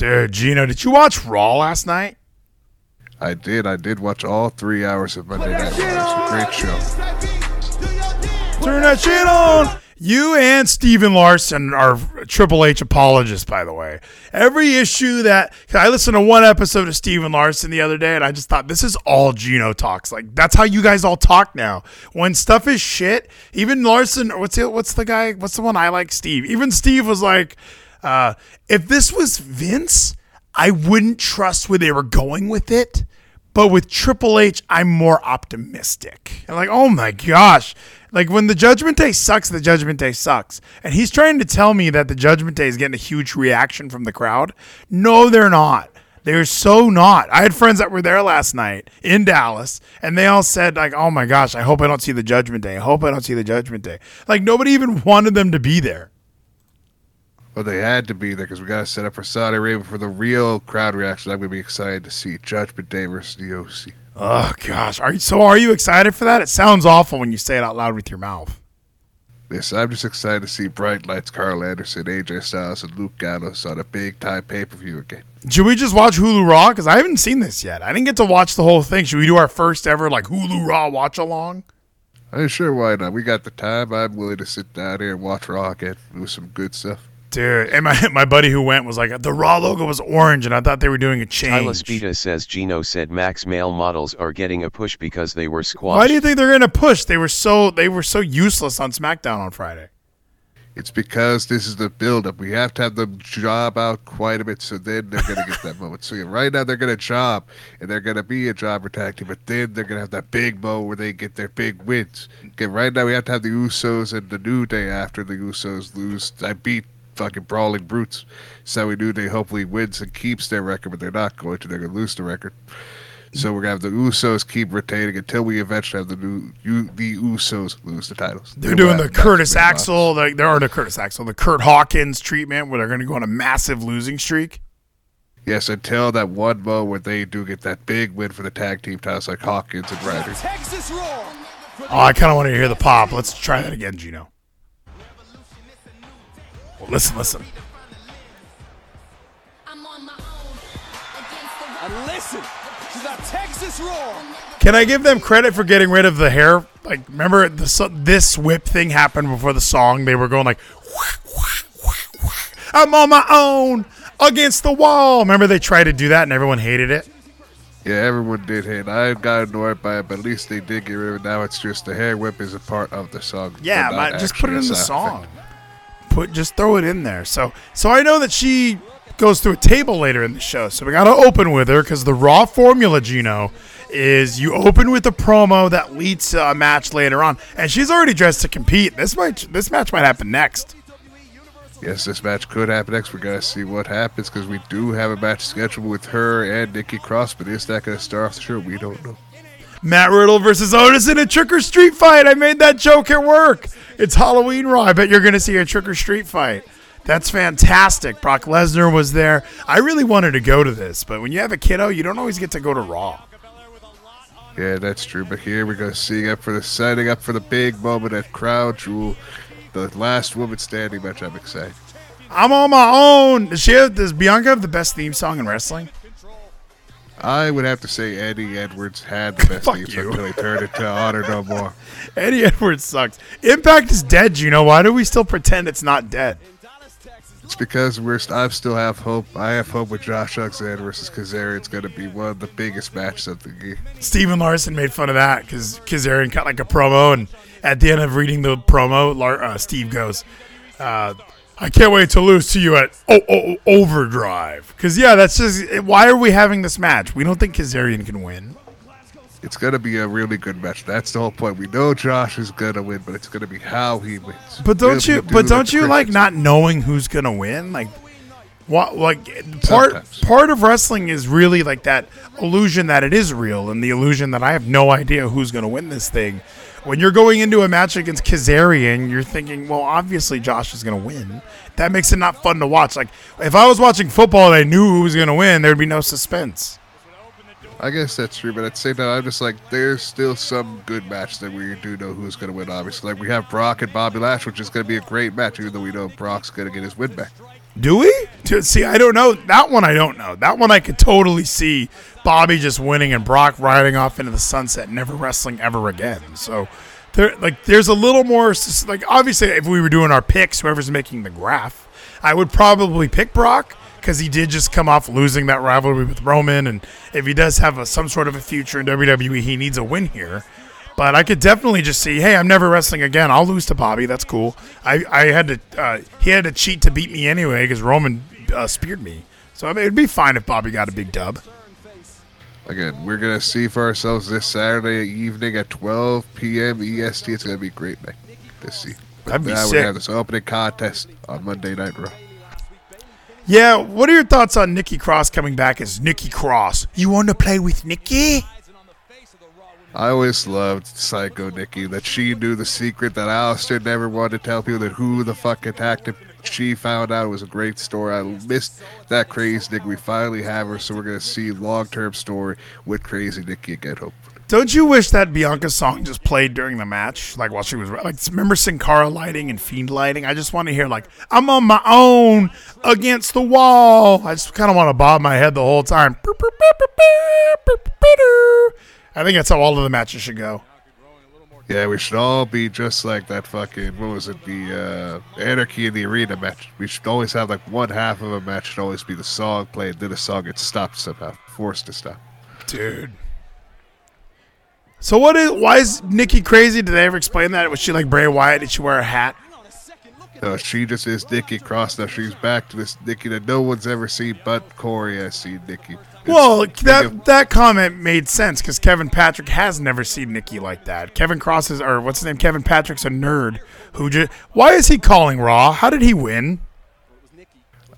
Dude, Gino, did you watch Raw last night? I did. I did watch all 3 hours of Monday Night Raw. Great show. Turn that shit on. You and Steven Larson are Triple H apologists, by the way. Every issue that I listened to one episode of Steven Larson the other day, and I just thought, this is all Gino talks. Like, that's how you guys all talk now. When stuff is shit, even Larson, what's the guy? What's the one I like? Steve. Even Steve was like, if this was Vince, I wouldn't trust where they were going with it. But with Triple H, I'm more optimistic. And like, oh my gosh. Like, when the Judgment Day sucks, the Judgment Day sucks. And he's trying to tell me that the Judgment Day is getting a huge reaction from the crowd. No, they're not. They're so not. I had friends that were there last night in Dallas, and they all said, like, oh my gosh, I hope I don't see the Judgment Day. I hope I don't see the Judgment Day. Like, nobody even wanted them to be there. Well, they had to be there because we got to set up for Saudi Arabia for the real crowd reaction. I'm going to be excited to see Judgment Day versus the OC. Oh, gosh. Are you excited for that? It sounds awful when you say it out loud with your mouth. Yes, I'm just excited to see Bright Lights, Carl Anderson, AJ Styles, and Luke Gallows on a big-time pay-per-view again. Should we just watch Hulu Raw? Because I haven't seen this yet. I didn't get to watch the whole thing. Should we do our first ever like Hulu Raw watch-along? I'm sure why not. We got the time. I'm willing to sit down here and watch Raw again. It was some good stuff. Dude, and my buddy who went was like, the Raw logo was orange, and I thought they were doing a change. Tyler Spita says Gino said Max male models are getting a push because they were squashed. Why do you think they're going to push? They were so useless on SmackDown on Friday. It's because this is the build-up. We have to have them job out quite a bit, so then they're going to get that moment. So right now they're going to job, and they're going to be a jobber tag team, but then they're going to have that big moment where they get their big wins. Okay, right now we have to have the Usos and the New Day after the Usos lose. I beat fucking Brawling Brutes. So we knew they hopefully wins and keeps their record, but they're not going to. They're going to lose the record. So we're going to have the Usos keep retaining until we eventually have the Usos lose the titles. They're doing the Curtis Axel. The Curt Hawkins treatment where they're going to go on a massive losing streak. Yes, until that one moment where they do get that big win for the tag team titles like Hawkins and Ryder. Oh, I kind of want to hear the pop. Let's try that again, Gino. Well, listen. And listen to the Texas Roar. Can I give them credit for getting rid of the hair? Like, remember this whip thing happened before the song? They were going like, wah, wah, wah, wah. I'm on my own against the wall. Remember they tried to do that and everyone hated it? Yeah, everyone did hate it. I got annoyed by it, but at least they did get rid of it. Now it's just the hair whip is a part of the song. Yeah, but just put it in the song. Just throw it in there. So I know that she goes through a table later in the show. So we got to open with her because the Raw formula, Gino, is you open with a promo that leads to a match later on, and she's already dressed to compete. This match might happen next. Yes, this match could happen next. We got to see what happens because we do have a match scheduled with her and Nikki Cross, but is that going to start off the show? We don't know. Matt Riddle versus Otis in a trick or street fight. I made that joke at work. It's Halloween Raw. I bet you're going to see a trick or street fight. That's fantastic. Brock Lesnar was there. I really wanted to go to this, but when you have a kiddo, you don't always get to go to Raw. Yeah, that's true. But here we're going to see up for the setting up for the big moment at Crown Jewel, the last woman standing match. I'm excited. I'm on my own. Does Bianca have the best theme song in wrestling? I would have to say Eddie Edwards had the best team until he turned it to Honor No More. Eddie Edwards sucks. Impact is dead, Gino. Why do we still pretend it's not dead? It's because I still have hope. I have hope with Josh Alexander versus Kazarian. It's going to be one of the biggest matches of the game. Steven Larson made fun of that because Kazarian cut like a promo, and at the end of reading the promo, Steve goes, I can't wait to lose to you at Overdrive. Because, yeah, that's just – why are we having this match? We don't think Kazarian can win. It's going to be a really good match. That's the whole point. We know Josh is going to win, but it's going to be how he wins. But don't you like not knowing who's going to win? Like, what? Like part of wrestling is really like that illusion that it is real and the illusion that I have no idea who's going to win this thing. When you're going into a match against Kazarian, you're thinking, well, obviously Josh is going to win. That makes it not fun to watch. Like, if I was watching football and I knew who was going to win, there'd be no suspense. I guess that's true, but at the same time, I'm just like, there's still some good match that we do know who's going to win, obviously. Like, we have Brock and Bobby Lashley, which is going to be a great match, even though we know Brock's going to get his win back. Do we? Dude, see, I don't know. That one I don't know. That one I could totally see Bobby just winning and Brock riding off into the sunset, never wrestling ever again. So, there's a little more. Like, obviously, if we were doing our picks, whoever's making the graph, I would probably pick Brock because he did just come off losing that rivalry with Roman, and if he does have some sort of a future in WWE, he needs a win here. But I could definitely just see, hey, I'm never wrestling again. I'll lose to Bobby. That's cool. He had to cheat to beat me anyway because Roman speared me. So I mean, it'd be fine if Bobby got a big dub. Again, we're gonna see for ourselves this Saturday evening at 12 p.m. EST. It's gonna be a great night to see. That'd be sick. We have this opening contest on Monday Night Raw. Yeah, what are your thoughts on Nikki Cross coming back as Nikki Cross? You want to play with Nikki? I always loved Psycho Nikki, that she knew the secret that Alistair never wanted to tell people, that who the fuck attacked him. She found out. It was a great story. I missed that Crazy Nikki. We finally have her, so we're going to see long-term story with Crazy Nikki again, hopefully. Don't you wish that Bianca song just played during the match, like while she was like, remember Sin Cara lighting and Fiend lighting? I just want to hear like, I'm on my own against the wall. I just kind of want to bob my head the whole time. I think that's how all of the matches should go. Yeah, we should all be just like that fucking, what was it, the Anarchy in the Arena match. We should always have like one half of a match should always be the song played, then the song gets stopped somehow, forced to stop. Dude. So why is Nikki crazy? Did they ever explain that? Was she like Bray Wyatt? Did she wear a hat? No, she just is Nikki Cross. Now she's back to this Nikki that no one's ever seen but Corey has seen Nikki. Well, that comment made sense because Kevin Patrick has never seen Nikki like that. Kevin Patrick's a nerd who just... Why is he calling Raw? How did he win?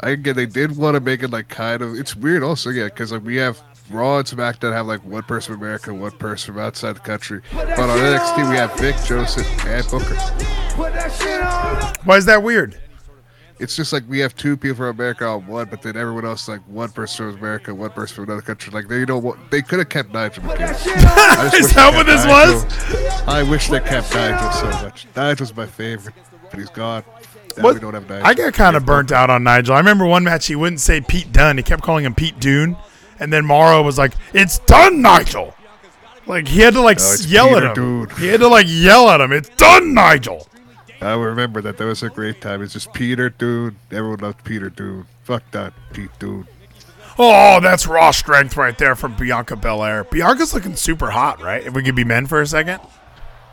Again, they did want to make it like kind of... It's weird also, yeah, because like we have... Raw and SmackDown have like one person from America, one person from outside the country. But on NXT, we have Vic, Joseph, and Booker. Why is that weird? It's just like we have two people from America on one, but then everyone else like one person from America, one person from another country. Like they don't want, they could have kept Nigel. Is that what this Nigel was? I wish they kept Nigel so much. Nigel's my favorite, but he's gone. We don't have Nigel. I got kind of burnt out on Nigel. I remember one match he wouldn't say Pete Dunne. He kept calling him Pete Dune. And then Morrow was like, "It's done, Nigel." Like he had to like yell at him. Dude. He had to like yell at him. It's done, Nigel. I remember that. That was a great time. It's just Peter, dude. Everyone loved Peter, dude. Fuck that, Pete, dude. Oh, that's raw strength right there from Bianca Belair. Bianca's looking super hot, right? If we could be men for a second.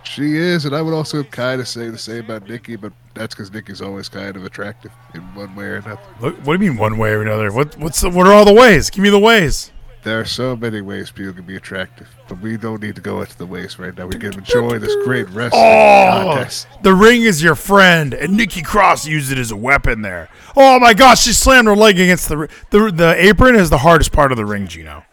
She is, and I would also kind of say the same about Nikki, but that's because Nikki's always kind of attractive in one way or another. What do you mean one way or another? What are all the ways? Give me the ways. There are so many ways people can be attractive, but we don't need to go into the ways right now. We can enjoy this great wrestling contest. The ring is your friend, and Nikki Cross used it as a weapon there. Oh, my gosh, she slammed her leg against the apron is the hardest part of the ring, Gino.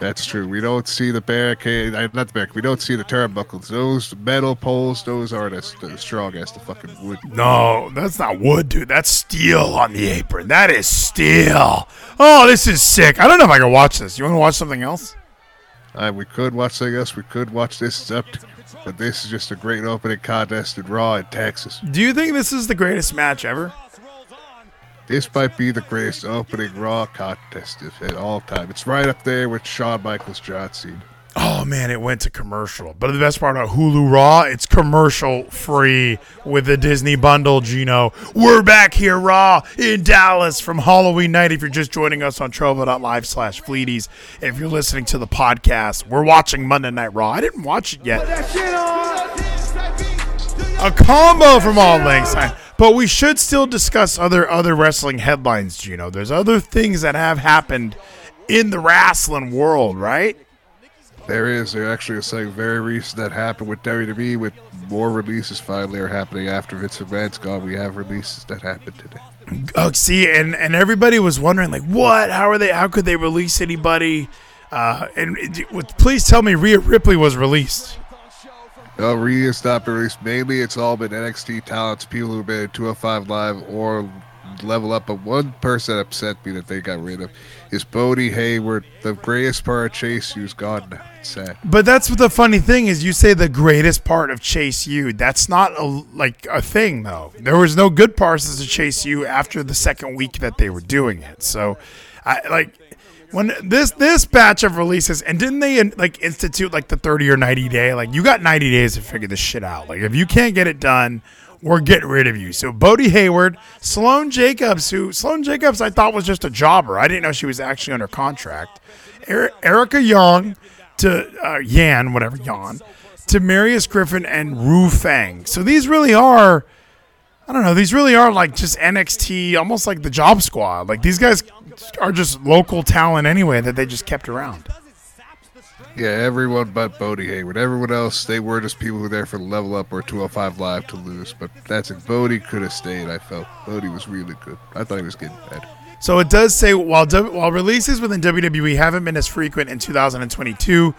That's true. We don't see the barricade. Not the barricade. We don't see the turnbuckles. Those metal poles, those aren't as strong as the fucking wood. No, that's not wood, dude. That's steel on the apron. That is steel. Oh, this is sick. I don't know if I can watch this. You want to watch something else? We could watch something else. We could watch this. It's up to, but this is just a great opening contest in Raw in Texas. Do you think this is the greatest match ever? This might be the greatest opening Raw contest of all time. It's right up there with Shawn Michaels, John Cena. Oh, man, it went to commercial. But the best part about Hulu Raw, it's commercial-free with the Disney bundle, Gino. We're back here, Raw, in Dallas from Halloween night. If you're just joining us on Trovo.live/Fleeties, if you're listening to the podcast, we're watching Monday Night Raw. I didn't watch it yet. A combo from all links. But we should still discuss other wrestling headlines, Gino. There's other things that have happened in the wrestling world, right? There is. There actually is something very recent that happened with WWE, with more releases finally are happening after Vince McMahon's gone. We have releases that happened today. Oh, see, and everybody was wondering, like, what? How could they release anybody? Please tell me Rhea Ripley was released. No, Rhea's not been released. Mainly it's all been NXT talents, people who've been 205 Live or level up, but one person upset me that they got rid of is Bodhi Hayward. The greatest part of Chase U's gone now. It's sad. But that's what the funny thing is. You say the greatest part of Chase U. That's not a thing, though. There was no good parts to Chase U after the second week that they were doing it. So, when this batch of releases, and didn't they institute the 30 or 90 day? You got 90 days to figure this shit out. If you can't get it done, we're getting rid of you. So Bodhi Hayward, Sloane Jacobs I thought was just a jobber. I didn't know she was actually under contract. Erica Young to Yan to Marius Griffin and Rue Fang. So these really are. I don't know. These really are just NXT, almost like the job squad. These guys are just local talent anyway that they just kept around. Yeah, everyone but Bodhi Hayward. Everyone else, they were just people who were there for the level up or 205 Live to lose. But that's it. Bodhi could have stayed, I felt. Bodhi was really good. I thought he was getting bad. So it does say, while releases within WWE haven't been as frequent in 2022,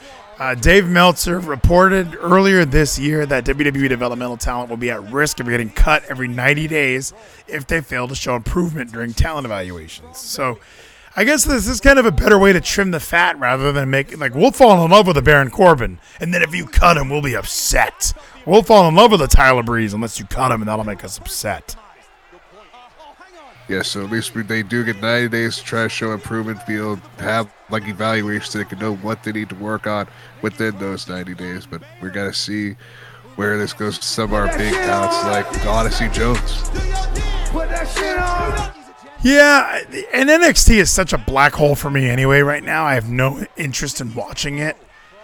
Dave Meltzer reported earlier this year that WWE developmental talent will be at risk of getting cut every 90 days if they fail to show improvement during talent evaluations. So I guess this is kind of a better way to trim the fat rather than make we'll fall in love with a Baron Corbin, and then if you cut him, we'll be upset. We'll fall in love with a Tyler Breeze unless you cut him, and that'll make us upset. Yeah, so at least they do get 90 days to try to show improvement, field, have evaluations so they can know what they need to work on within those 90 days. But we got to see where this goes. Some of our big talents like Odyssey Jones. Yeah, and NXT is such a black hole for me anyway right now. I have no interest in watching it.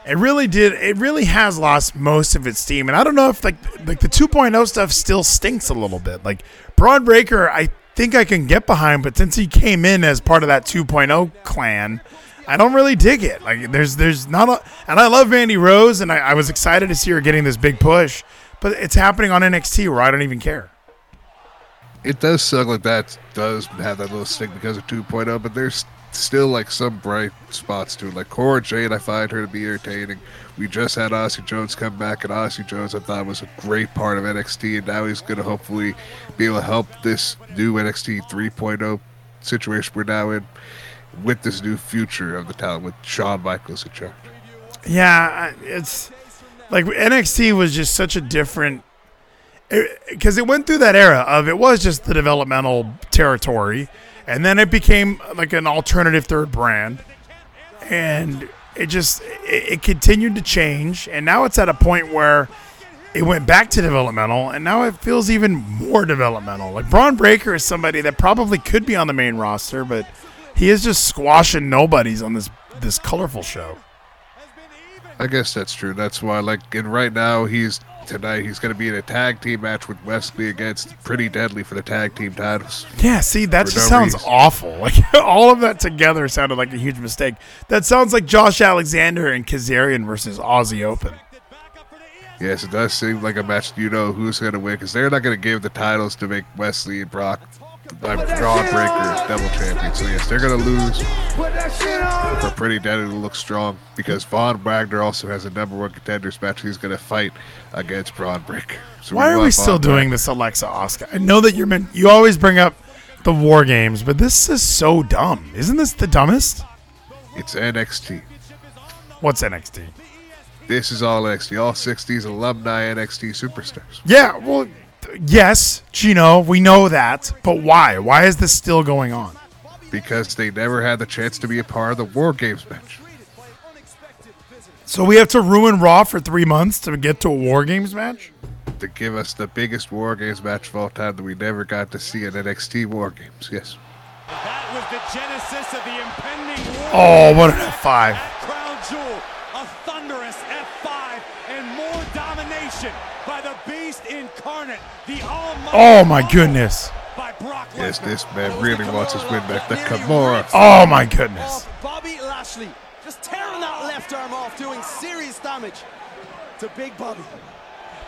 It really has lost most of its steam. And I don't know if the 2.0 stuff still stinks a little bit. Bron Breakker, I think I can get behind, but since he came in as part of that 2.0 clan, I don't really dig it. There's not a, and I love Mandy Rose, and I was excited to see her getting this big push, but it's happening on NXT where I don't even care. It does suck that does have that little stick because of 2.0, but there's still some bright spots to it. Cora Jade, I find her to be entertaining. We just had Asuka Jones come back, and Asuka Jones I thought was a great part of NXT, and now he's going to hopefully be able to help this new NXT 3.0 situation we're now in with this new future of the talent with Shawn Michaels in charge. Yeah, it's NXT was just such a different, because it went through that era of it was just the developmental territory, and then it became an alternative third brand, and it continued to change, and now it's at a point where it went back to developmental, and now it feels even more developmental. Bron Breakker is somebody that probably could be on the main roster, but he is just squashing nobodies on this colorful show. I guess that's true. That's why, and right now he's going to be in a tag team match with Wes Lee against Pretty Deadly for the tag team titles. Yeah, see, that just sounds awful. All of that together sounded like a huge mistake. That sounds like Josh Alexander and Kazarian versus Aussie Open. Yes, it does seem like a match you know who's going to win, because they're not going to give the titles to make Wes Lee and Brock Braun Breakker double champion. So yes, they're going to lose for Pretty Deadly to look strong, because Von Wagner also has a number one contenders match. He's going to fight against Bron Breakker. So why are we still doing this Alexa Oscar? I know that you always bring up the War Games, but this is so dumb. Isn't this the dumbest? It's NXT. What's NXT? This is all NXT. All 60s alumni NXT superstars. Yeah, well, yes, Gino, we know that, but why? Why is this still going on? Because they never had the chance to be a part of the War Games match. So we have to ruin Raw for 3 months to get to a War Games match? To give us the biggest War Games match of all time that we never got to see at NXT War Games, yes. That was the genesis of the impending war. Oh, what an F5. Crown Jewel, a thunderous F5, and more domination by the beast incarnate, the almighty. Oh my goodness. Yes, this man really wants his win back. The Kimura. Oh my goodness. Bobby Lashley just tearing that left arm off, doing serious damage to Big Bobby.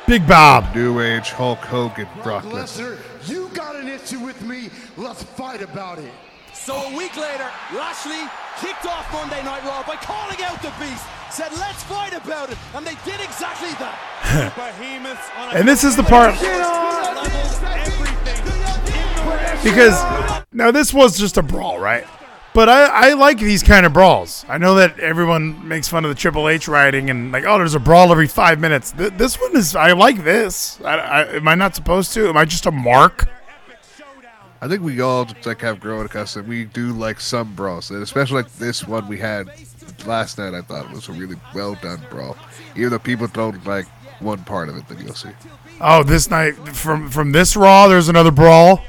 Big Bob. New Age Hulk Hogan. Brock Lesnar, you got an issue with me. Let's fight about it. So a week later, Lashley kicked off Monday Night Raw by calling out the Beast, said, let's fight about it, and they did exactly that. And this is the part. Because now this was just a brawl, right? But I like these kind of brawls. I know that everyone makes fun of the Triple H riding and like, oh, there's a brawl every 5 minutes. This one is, I like this. Am I not supposed to? Am I just a mark? I think we all like have grown accustomed. We do like some brawls, and especially like this one we had last night. I thought it was a really well done brawl, even though people don't like one part of it that you'll see. Oh, this night from this Raw, there's another brawl.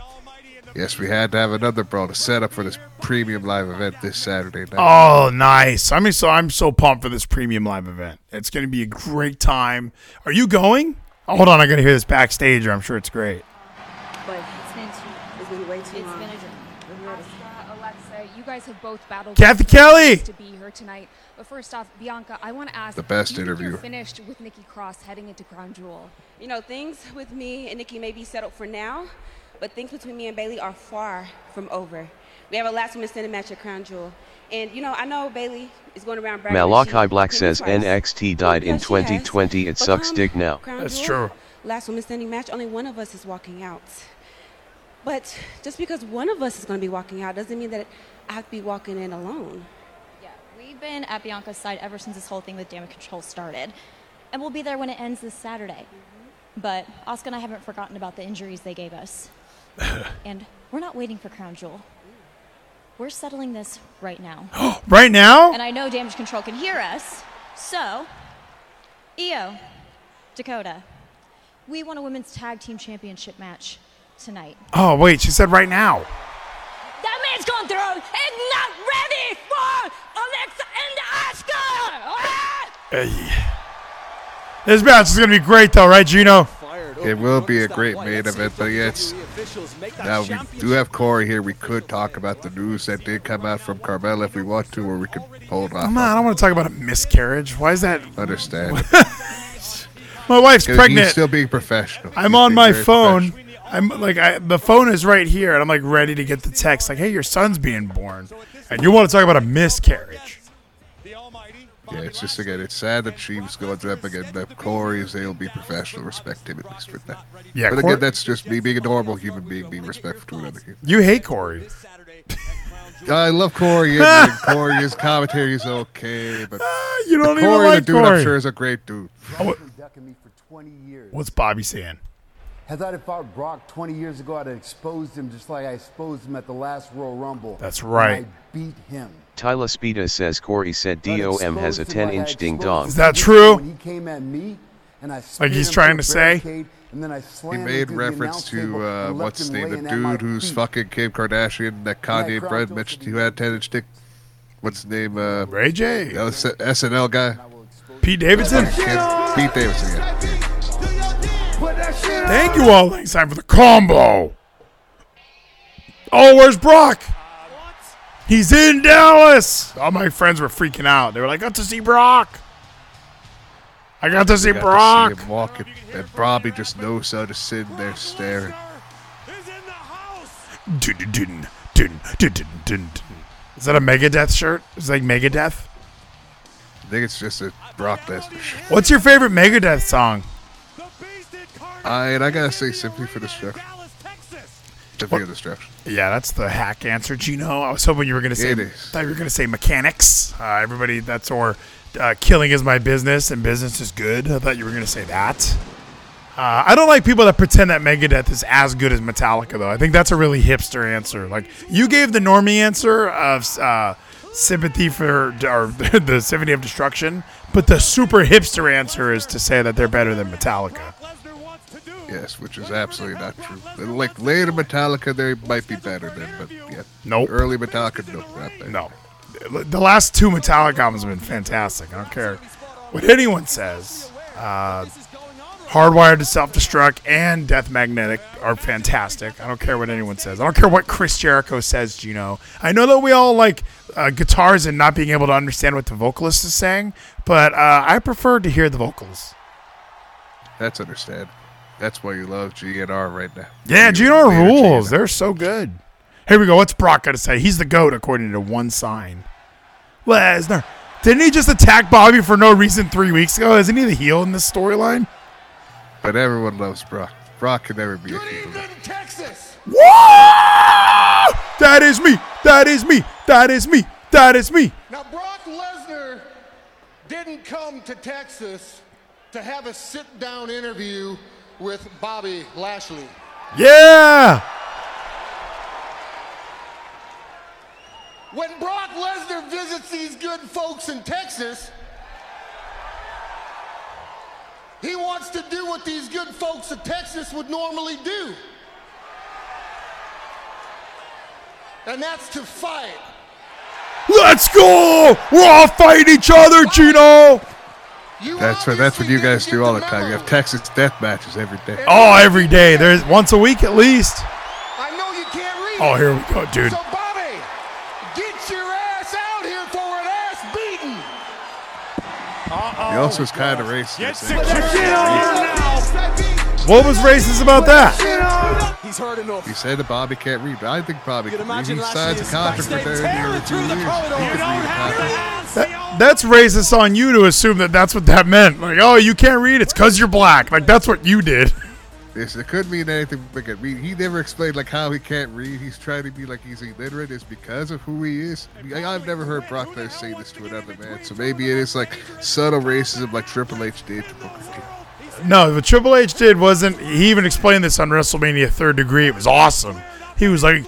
Yes, we had to have another brawl to set up for this premium live event this Saturday night. Oh, nice! I mean, so I'm so pumped for this premium live event. It's going to be a great time. Are you going? Oh, hold on, I'm going to hear this backstage, or I'm sure it's great. Have both battled Kathy Kelly to be here tonight, but first off, Bianca, I want to ask the best interview finished with Nikki Cross heading into Crown Jewel. You know, things with me and Nikki may be settled for now, but things between me and Bailey are far from over. We have a last woman standing match at Crown Jewel, and you know, I know Bailey is going around. Malakai Black says NXT died in 2020. It sucks dick now. That's true. Last woman standing match, only one of us is walking out. But just because one of us is going to be walking out doesn't mean that I have to be walking in alone. Yeah, we've been at Bianca's side ever since this whole thing with Damage Control started. And we'll be there when it ends this Saturday. Mm-hmm. But Asuka and I haven't forgotten about the injuries they gave us. And we're not waiting for Crown Jewel. We're settling this right now. Right now? And I know Damage Control can hear us. So, Io, Dakota, we want a women's tag team championship match tonight. Oh, wait, she said right now. That man's going through and not ready for Alexa and Asuka. Hey. This match is going to be great, though, right, Gino? It will be a great main event, but yes. Now, we do have Corey here. We could talk about the news that did come out from Carmella if we want to, or we could hold off. Come on, I don't want to talk about a miscarriage. Why is that? Understand. My wife's pregnant. He's still being professional. I'm on my phone. I'm like, the phone is right here, and I'm like ready to get the text, like, "Hey, your son's being born," and you want to talk about a miscarriage? Yeah, it's just again, it's sad that she was going through that again. That Corey's, they'll be professional, respect him at least for that. Yeah, but again, that's just me being a normal human being, being respectful to another human. You hate Corey. I love Corey. Corey, his commentary is okay, but you don't even Corey, like the dude, Corey. I'm sure is a great dude. What's Bobby saying? As I fought Brock 20 years ago, I'd have exposed him just like I exposed him at the last Royal Rumble. That's right. I beat him. Tyler Spita says Corey said DOM has a 10-inch ding-dong. Is that true? When he came at me, and I like he's trying to say? And then I he made reference to, what's his name, the dude who's fucking Kim Kardashian that Kanye Brad mentioned who had 10-inch dick. What's his name? Ray J. SNL guy. Pete Davidson? Pete Davidson, yeah. Thank you all. It's time for the combo. Oh, where's Brock? He's in Dallas. All my friends were freaking out. They were like, I got to see Brock. I got to see Brock. To see him walking, and Bobby just knows how to sit there staring. Is that a Megadeth shirt? Is it like Megadeth? I think it's just a Brock Lesnar shirt. What's your favorite Megadeth song? And I gotta say, Simply for Destruction. Simply for Destruction. Yeah, that's the hack answer, Gino. I was hoping you were gonna say. I thought you were gonna say Mechanics. Everybody, that's or Killing Is My Business and Business Is Good. I thought you were gonna say that. I don't like people that pretend that Megadeth is as good as Metallica, though. I think that's a really hipster answer. Like you gave the normie answer of sympathy for or the Symphony of Destruction, but the super hipster answer is to say that they're better than Metallica. Yes, which is absolutely not true. Like later Metallica, they might be better than, but yeah. Nope. Early Metallica, nope, not better. No. The last two Metallica albums have been fantastic. I don't care what anyone says. Hardwired to Self-Destruct and Death Magnetic are fantastic. I don't care what anyone says. I don't care what Chris Jericho says, Gino. I know that we all like guitars and not being able to understand what the vocalist is saying, but I prefer to hear the vocals. That's understandable. That's why you love GNR right now. Yeah, GNR rules. GNR. They're so good. Here we go. What's Brock going to say? He's the GOAT, according to one sign. Lesnar. Didn't he just attack Bobby for no reason 3 weeks ago? Isn't he the heel in this storyline? But everyone loves Brock. Brock can never be a heel. Good evening, Texas. Woo! That is me. That is me. That is me. That is me. Now, Brock Lesnar didn't come to Texas to have a sit-down interview with Bobby Lashley. Yeah! When Brock Lesnar visits these good folks in Texas, he wants to do what these good folks of Texas would normally do. And that's to fight. Let's go! We'll all fight each other, Gino! That's what you guys do all the time. You have Texas death matches every day. Oh, every day. There's once a week at least. I know you can't read. Oh, here we go, dude. So Bobby, get your ass out here for an ass beating. He also is kind of racist. What was racist about that? He's hurt enough. He said that Bobby can't read, but I think Bobby can read. He signs a contract with her in the 2 years. That's racist on you to assume that that's what that meant. Like, oh, you can't read? It's because you're black. Like, that's what you did. Yes, it could mean anything but can read. He never explained, like, how he can't read. He's trying to be like he's illiterate. It's because of who he is. I've never heard Brock Lesnar say this to another man, so maybe it is, like, subtle racism like Triple H did to Booker T. No, what Triple H did wasn't, he even explained this on WrestleMania 3rd Degree. It was awesome. He was like,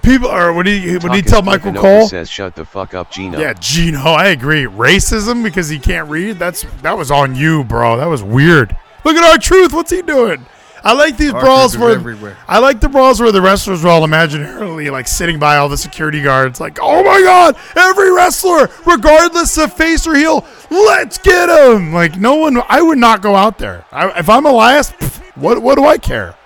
people are, would he tell Michael Cole? Says, shut the fuck up, Gino. Yeah, Gino, I agree. Racism because he can't read? That was on you, bro. That was weird. Look at R-Truth. What's he doing? I like these brawls where the wrestlers were all imaginarily like sitting by all the security guards, like, oh my God, every wrestler, regardless of face or heel, let's get him. Like no one, I would not go out there. If I'm Elias, what do I care?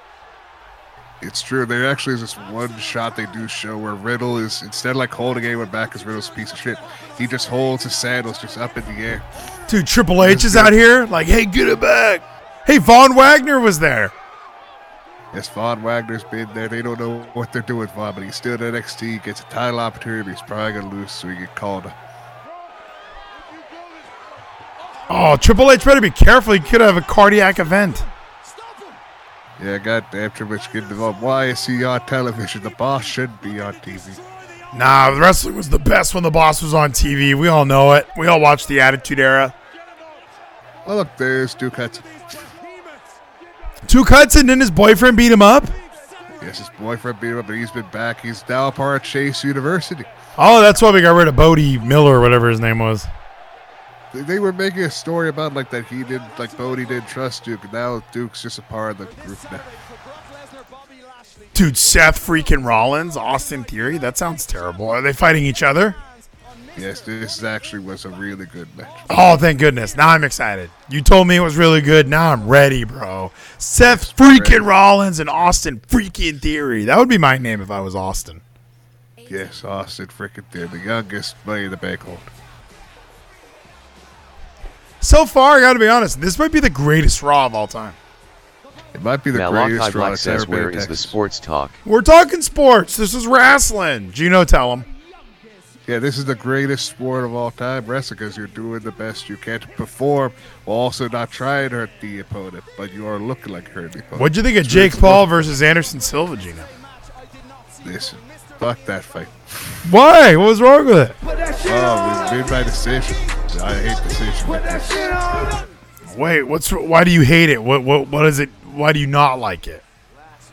It's true. There actually is this one shot they do show where Riddle is, instead of like holding anyone back because Riddle's a piece of shit, he just holds his sandals just up in the air. Dude, Triple H is out here like, hey, get it back. Hey, Von Wagner was there. Yes, Von Wagner's been there. They don't know what they're doing, Von, but he's still in NXT. He gets a title opportunity. He's probably going to lose, so he gets called. Oh, Triple H better be careful. He could have a cardiac event. Yeah, goddamn, Triple H getting involved. Why is he on television? The boss shouldn't be on TV. Nah, the wrestling was the best when the boss was on TV. We all know it. We all watched the Attitude Era. Well, look, there's Duke Hudson. Duke Hudson and his boyfriend beat him up? Yes, his boyfriend beat him up, but he's been back. He's now a part of Chase University. Oh, that's why we got rid of Bodhi Miller or whatever his name was. They were making a story about like that he didn't, like Bodhi didn't trust Duke. Now Duke's just a part of the group now. Dude, Seth freaking Rollins, Austin Theory, that sounds terrible. Are they fighting each other? Yes, this actually was a really good match. Oh, thank goodness. Now I'm excited. You told me it was really good. Now I'm ready, bro. Seth freaking Rollins and Austin freaking Theory. That would be my name if I was Austin. Yes, Austin freaking Theory, the youngest Money in the Bank holder. So far, I got to be honest, this might be the greatest Raw of all time. It might be the greatest Raw that's ever been. Where is the sports talk? We're talking sports. This is wrestling. Gino, tell him. Yeah, this is the greatest sport of all time, wrestling, because you're doing the best you can to perform while also not trying to hurt the opponent, but you are looking like hurting the opponent. What'd you think of Jake Paul versus Anderson Silva, Gino? Listen, fuck that fight. Why? What was wrong with it? Oh, it was made by decision. I hate decision. Wait, why do you hate it? What is it? Why do you not like it?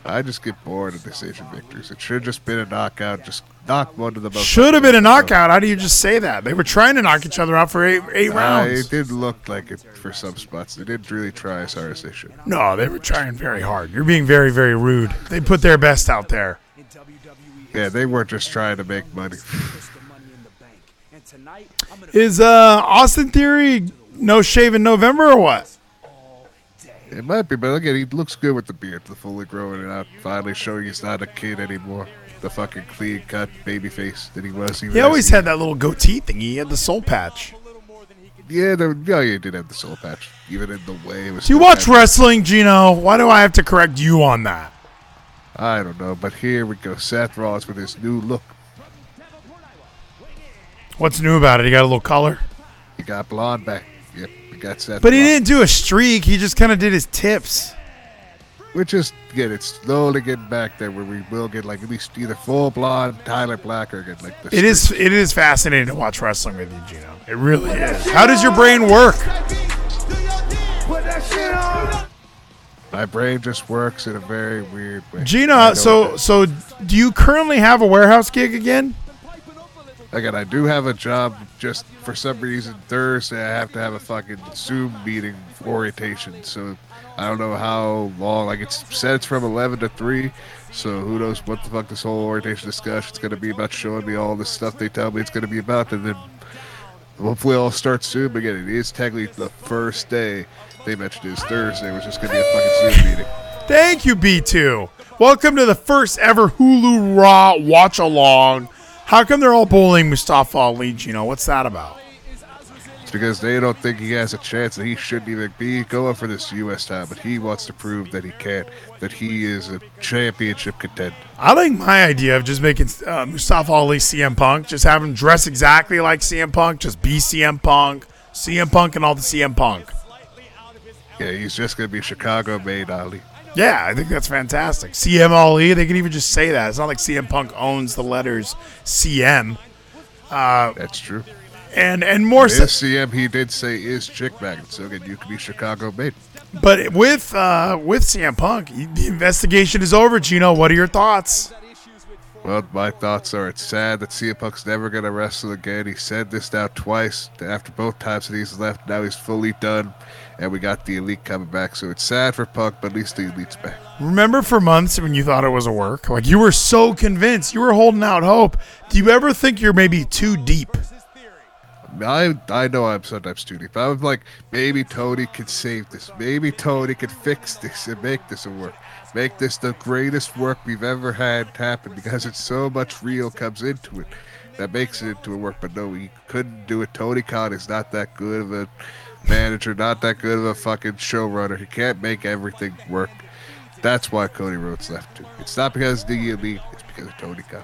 I just get bored of decision victories. It should have just been a knockout. Just knock one of the most. Should have been a knockout. How do you just say that? They were trying to knock each other out for eight rounds. It did look like it for some spots. They didn't really try as hard as they should. No, they were trying very hard. You're being very, very rude. They put their best out there. Yeah, they weren't just trying to make money. Is Austin Theory no shave in November or what? It might be, but again, he looks good with the beard, the fully growing and out, finally showing he's not a kid anymore. The fucking clean cut baby face that he was. He always had that little goatee thing. He had the soul patch. Yeah, he did have the soul patch, even in the way it was. Do you watch wrestling, Gino? Why do I have to correct you on that? I don't know, but here we go. Seth Rollins with his new look. What's new about it? He got a little color? He got blonde back. Yep. But he didn't do a streak. He just kind of did his tips. We're just getting slowly getting back there where we will get like at least either full blonde Tyler Black or get like this. It is fascinating to watch wrestling with you, Gino. It really is. How does your brain work? My brain just works in a very weird way. Gino, so do you currently have a warehouse gig again? Again, I do have a job. Just for some reason, Thursday I have to have a fucking Zoom meeting orientation. So I don't know how long. Like it's said, it's from 11 to 3. So who knows what the fuck this whole orientation discussion is going to be about? Showing me all this stuff they tell me it's going to be about, and then hopefully I'll start Zoom again. It is technically the first day they mentioned is Thursday, which is going to be a fucking Zoom meeting. Thank you, B2. Welcome to the first ever Hulu Raw watch along. How come they're all bullying Mustafa Ali, Gino? What's that about? It's because they don't think he has a chance and he shouldn't even be going for this U.S. title, but he wants to prove that he can, that he is a championship contender. I like my idea of just making Mustafa Ali CM Punk, just have him dress exactly like CM Punk, just be CM Punk and all the CM Punk. Yeah, he's just going to be Chicago-made Ali. Yeah, I think that's fantastic. CM Ali, they can even just say that. It's not like CM Punk owns the letters CM. That's true. And more so. CM, he did say, is Chick Magnet. So again, you could be Chicago made. But with CM Punk, the investigation is over, Gino. What are your thoughts? Well, my thoughts are it's sad that CM Punk's never going to wrestle again. He said this now twice. After both times that he's left, now he's fully done. And we got the Elite coming back. So it's sad for Punk, but at least the Elite's back. Remember for months when you thought it was a work? Like you were so convinced. You were holding out hope. Do you ever think you're maybe too deep? I know I'm sometimes too deep. I was like, maybe Tony could save this. Maybe Tony could fix this and make this a work. Make this the greatest work we've ever had happen because it's so much real comes into it that makes it into a work. But no, he couldn't do it. Tony Khan is not that good of a manager, not that good of a fucking showrunner. He can't make everything work. That's why Cody Rhodes left too. It's not because of the Elite. It's because of Tony Khan.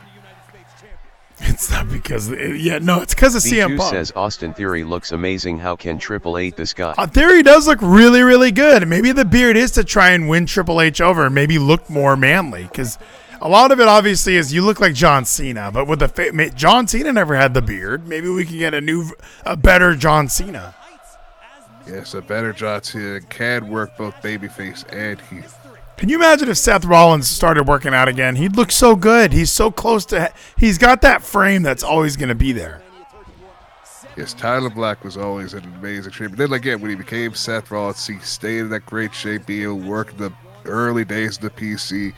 It's not because... it's because of CM Punk. Says Austin Theory looks amazing. How can Triple H this guy? Theory does look really, really good. Maybe the beard is to try and win Triple H over and maybe look more manly. Because a lot of it, obviously, is you look like John Cena. But with the John Cena never had the beard. Maybe we can get a better John Cena. Yes, a better John Cena can work both babyface and heel. Can you imagine if Seth Rollins started working out again? He'd look so good. He's so close to... He's got that frame that's always going to be there. Yes, Tyler Black was always in amazing shape. But then again, when he became Seth Rollins, he stayed in that great shape. He worked the early days of the PC.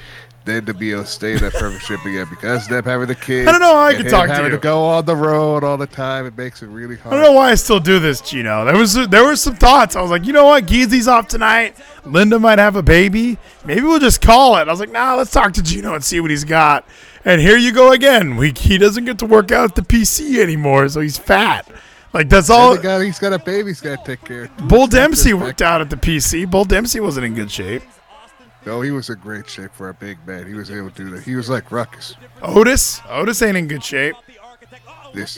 Then to be able to stay in that perfect shape again because of them having the kids. I don't know how I can talk to you. Having to go on the road all the time, it makes it really hard. I don't know why I still do this, Gino. There were some thoughts. I was like, you know what? Geezy's off tonight. Linda might have a baby. Maybe we'll just call it. I was like, let's talk to Gino and see what he's got. And here you go again. He doesn't get to work out at the PC anymore, so he's fat. Like, that's all. He's got a baby he's got to take care of. Bull Dempsey worked out at the PC. Bull Dempsey wasn't in good shape. No, he was in great shape for a big man. He was able to do that. He was like Ruckus. Otis ain't in good shape. He's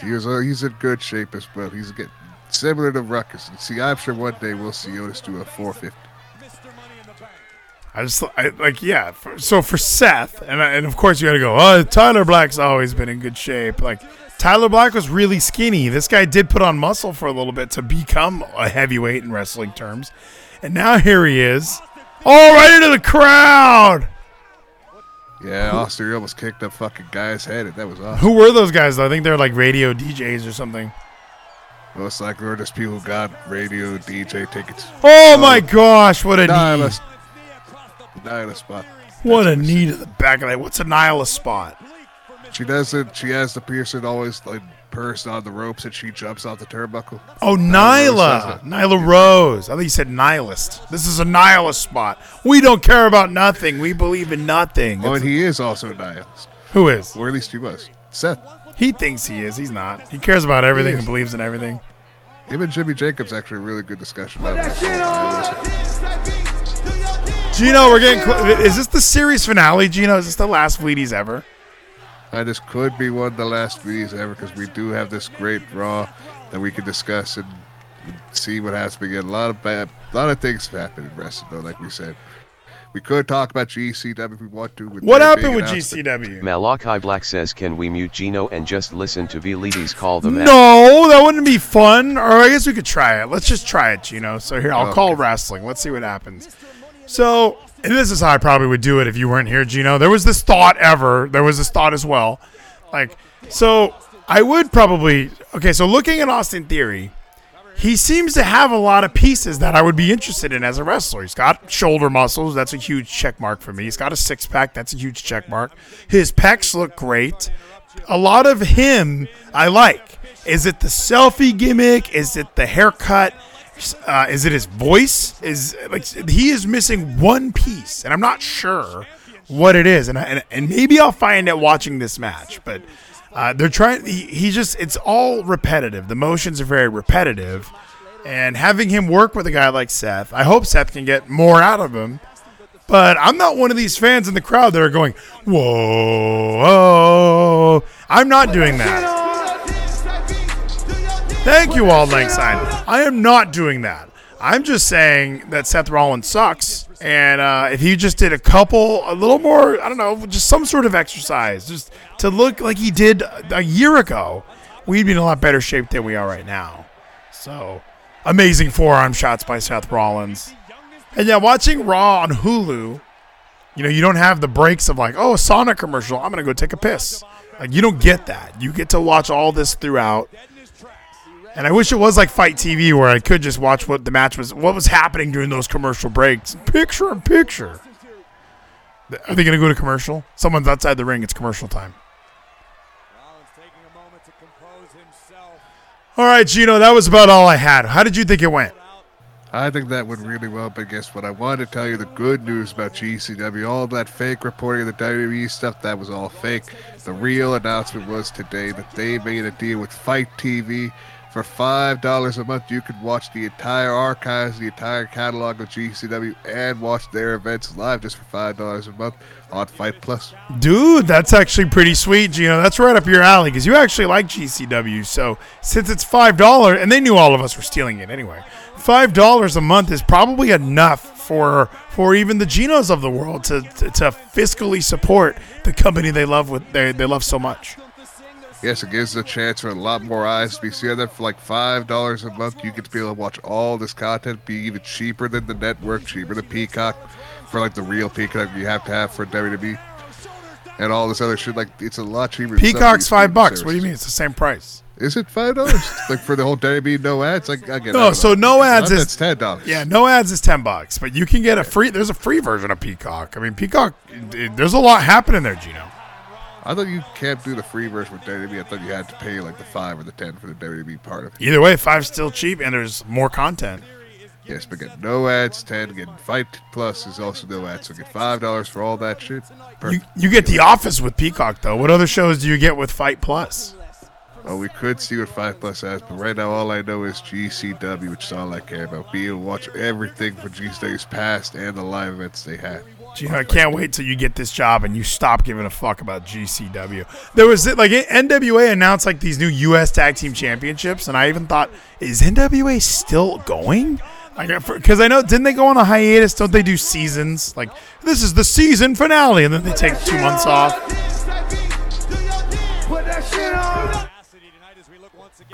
in good shape as well. He's getting similar to Ruckus. And see, I'm sure one day we'll see Otis do a 450. Yeah. So for Seth, and of course you got to go, Tyler Black's always been in good shape. Like, Tyler Black was really skinny. This guy did put on muscle for a little bit to become a heavyweight in wrestling terms. And now here he is. Oh, right into the crowd. Yeah, Austin almost kicked a fucking guy's head. That was awesome. Who were those guys, though? I think they're like radio DJs or something. Most likely were just people who got radio DJ tickets. Oh, my gosh. What a nihilist. Nihilist spot. What a knee to the back of that. What's a nihilist spot? She has the piercing always like purse on the ropes and she jumps off the turnbuckle. Oh, Nyla Rose. I thought you said nihilist. This is a nihilist spot. We don't care about nothing. We believe in nothing. Oh, and he is also a nihilist. Who is? Or at least he was. Seth. He thinks he is. He's not. He cares about everything and believes in everything. Him and Jimmy Jacobs actually a really good discussion about that. Gino, we're getting is this the series finale, Gino? Is this the last Fleeties ever? This could be one of the last videos ever because we do have this great Raw that we can discuss and see what happens. We get a lot of things happen in wrestling, though, like we said. We could talk about GCW if we want to. What happened with GCW? Malakai Black says, can we mute Gino and just listen to V-Ladies call them out? No, that wouldn't be fun. Or I guess we could try it. Let's just try it, Gino. So here, I'll call wrestling. Let's see what happens. So, and this is how I probably would do it if you weren't here, Gino. There was this thought ever. There was this thought as well. Like, so I would probably, okay, so looking at Austin Theory, he seems to have a lot of pieces that I would be interested in as a wrestler. He's got shoulder muscles. That's a huge check mark for me. He's got a six-pack. That's a huge check mark. His pecs look great. A lot of him I like. Is it the selfie gimmick? Is it the haircut? Is it his voice? Is like he is missing one piece, and I'm not sure what it is. And maybe I'll find out watching this match, but... they're trying. He just—it's all repetitive. The motions are very repetitive, and having him work with a guy like Seth, I hope Seth can get more out of him. But I'm not one of these fans in the crowd that are going, "Whoa, whoa." I'm not doing that. Thank you, Auld Lang Syne. I am not doing that. I'm just saying that Seth Rollins sucks, and if he just did a little more, I don't know, just some sort of exercise, just to look like he did a year ago, we'd be in a lot better shape than we are right now. So, amazing forearm shots by Seth Rollins. And yeah, watching Raw on Hulu, you know, you don't have the breaks of like, oh, a Sonic commercial, I'm going to go take a piss. Like, you don't get that. You get to watch all this throughout. And I wish it was like Fight TV where I could just watch what the match was, what was happening during those commercial breaks. Picture in picture. Are they going to go to commercial? Someone's outside the ring. It's commercial time. All right, Gino, that was about all I had. How did you think it went? I think that went really well, but guess what? I wanted to tell you the good news about GCW. All that fake reporting of the WWE stuff, that was all fake. The real announcement was today that they made a deal with Fight TV. For $5 a month, you can watch the entire archives, the entire catalog of GCW, and watch their events live just for $5 a month on Fight Plus. Dude, that's actually pretty sweet, Gino. That's right up your alley because you actually like GCW. So since it's $5, and they knew all of us were stealing it anyway, $5 a month is probably enough for even the Ginos of the world to fiscally support the company they love they love so much. Yes, it gives a chance for a lot more eyes to be seen on there. For like $5 a month, you get to be able to watch all this content, be even cheaper than the network, cheaper than Peacock, for like the real Peacock you have to have for WWE, and all this other shit. Like, it's a lot cheaper. Peacock's $5. What do you mean? It's the same price. Is it $5? Like for the whole WWE, no ads. Like I get no. So no ads is $10. Yeah, no ads is $10. But you can get a free. There's a free version of Peacock. I mean, Peacock. There's a lot happening there, Gino. I thought you can't do the free version with WWE. I thought you had to pay like the $5 or the $10 for the WWE part of it. Either way, $5's still cheap, and there's more content. Yes, but get no ads, $10. Get Fight Plus is also no ads, so get $5 for all that shit. You get The Office with Peacock, though. What other shows do you get with Fight Plus? Oh, we could see what Fight Plus has, but right now all I know is GCW, which is all I care about. Be able to watch everything from GCW's past and the live events they had. Gino, I can't wait till you get this job and you stop giving a fuck about GCW. There was like NWA announced like these new U.S. Tag Team Championships, and I even thought, is NWA still going? Because I know, didn't they go on a hiatus? Don't they do seasons? Like, this is the season finale, and then they take 2 months off.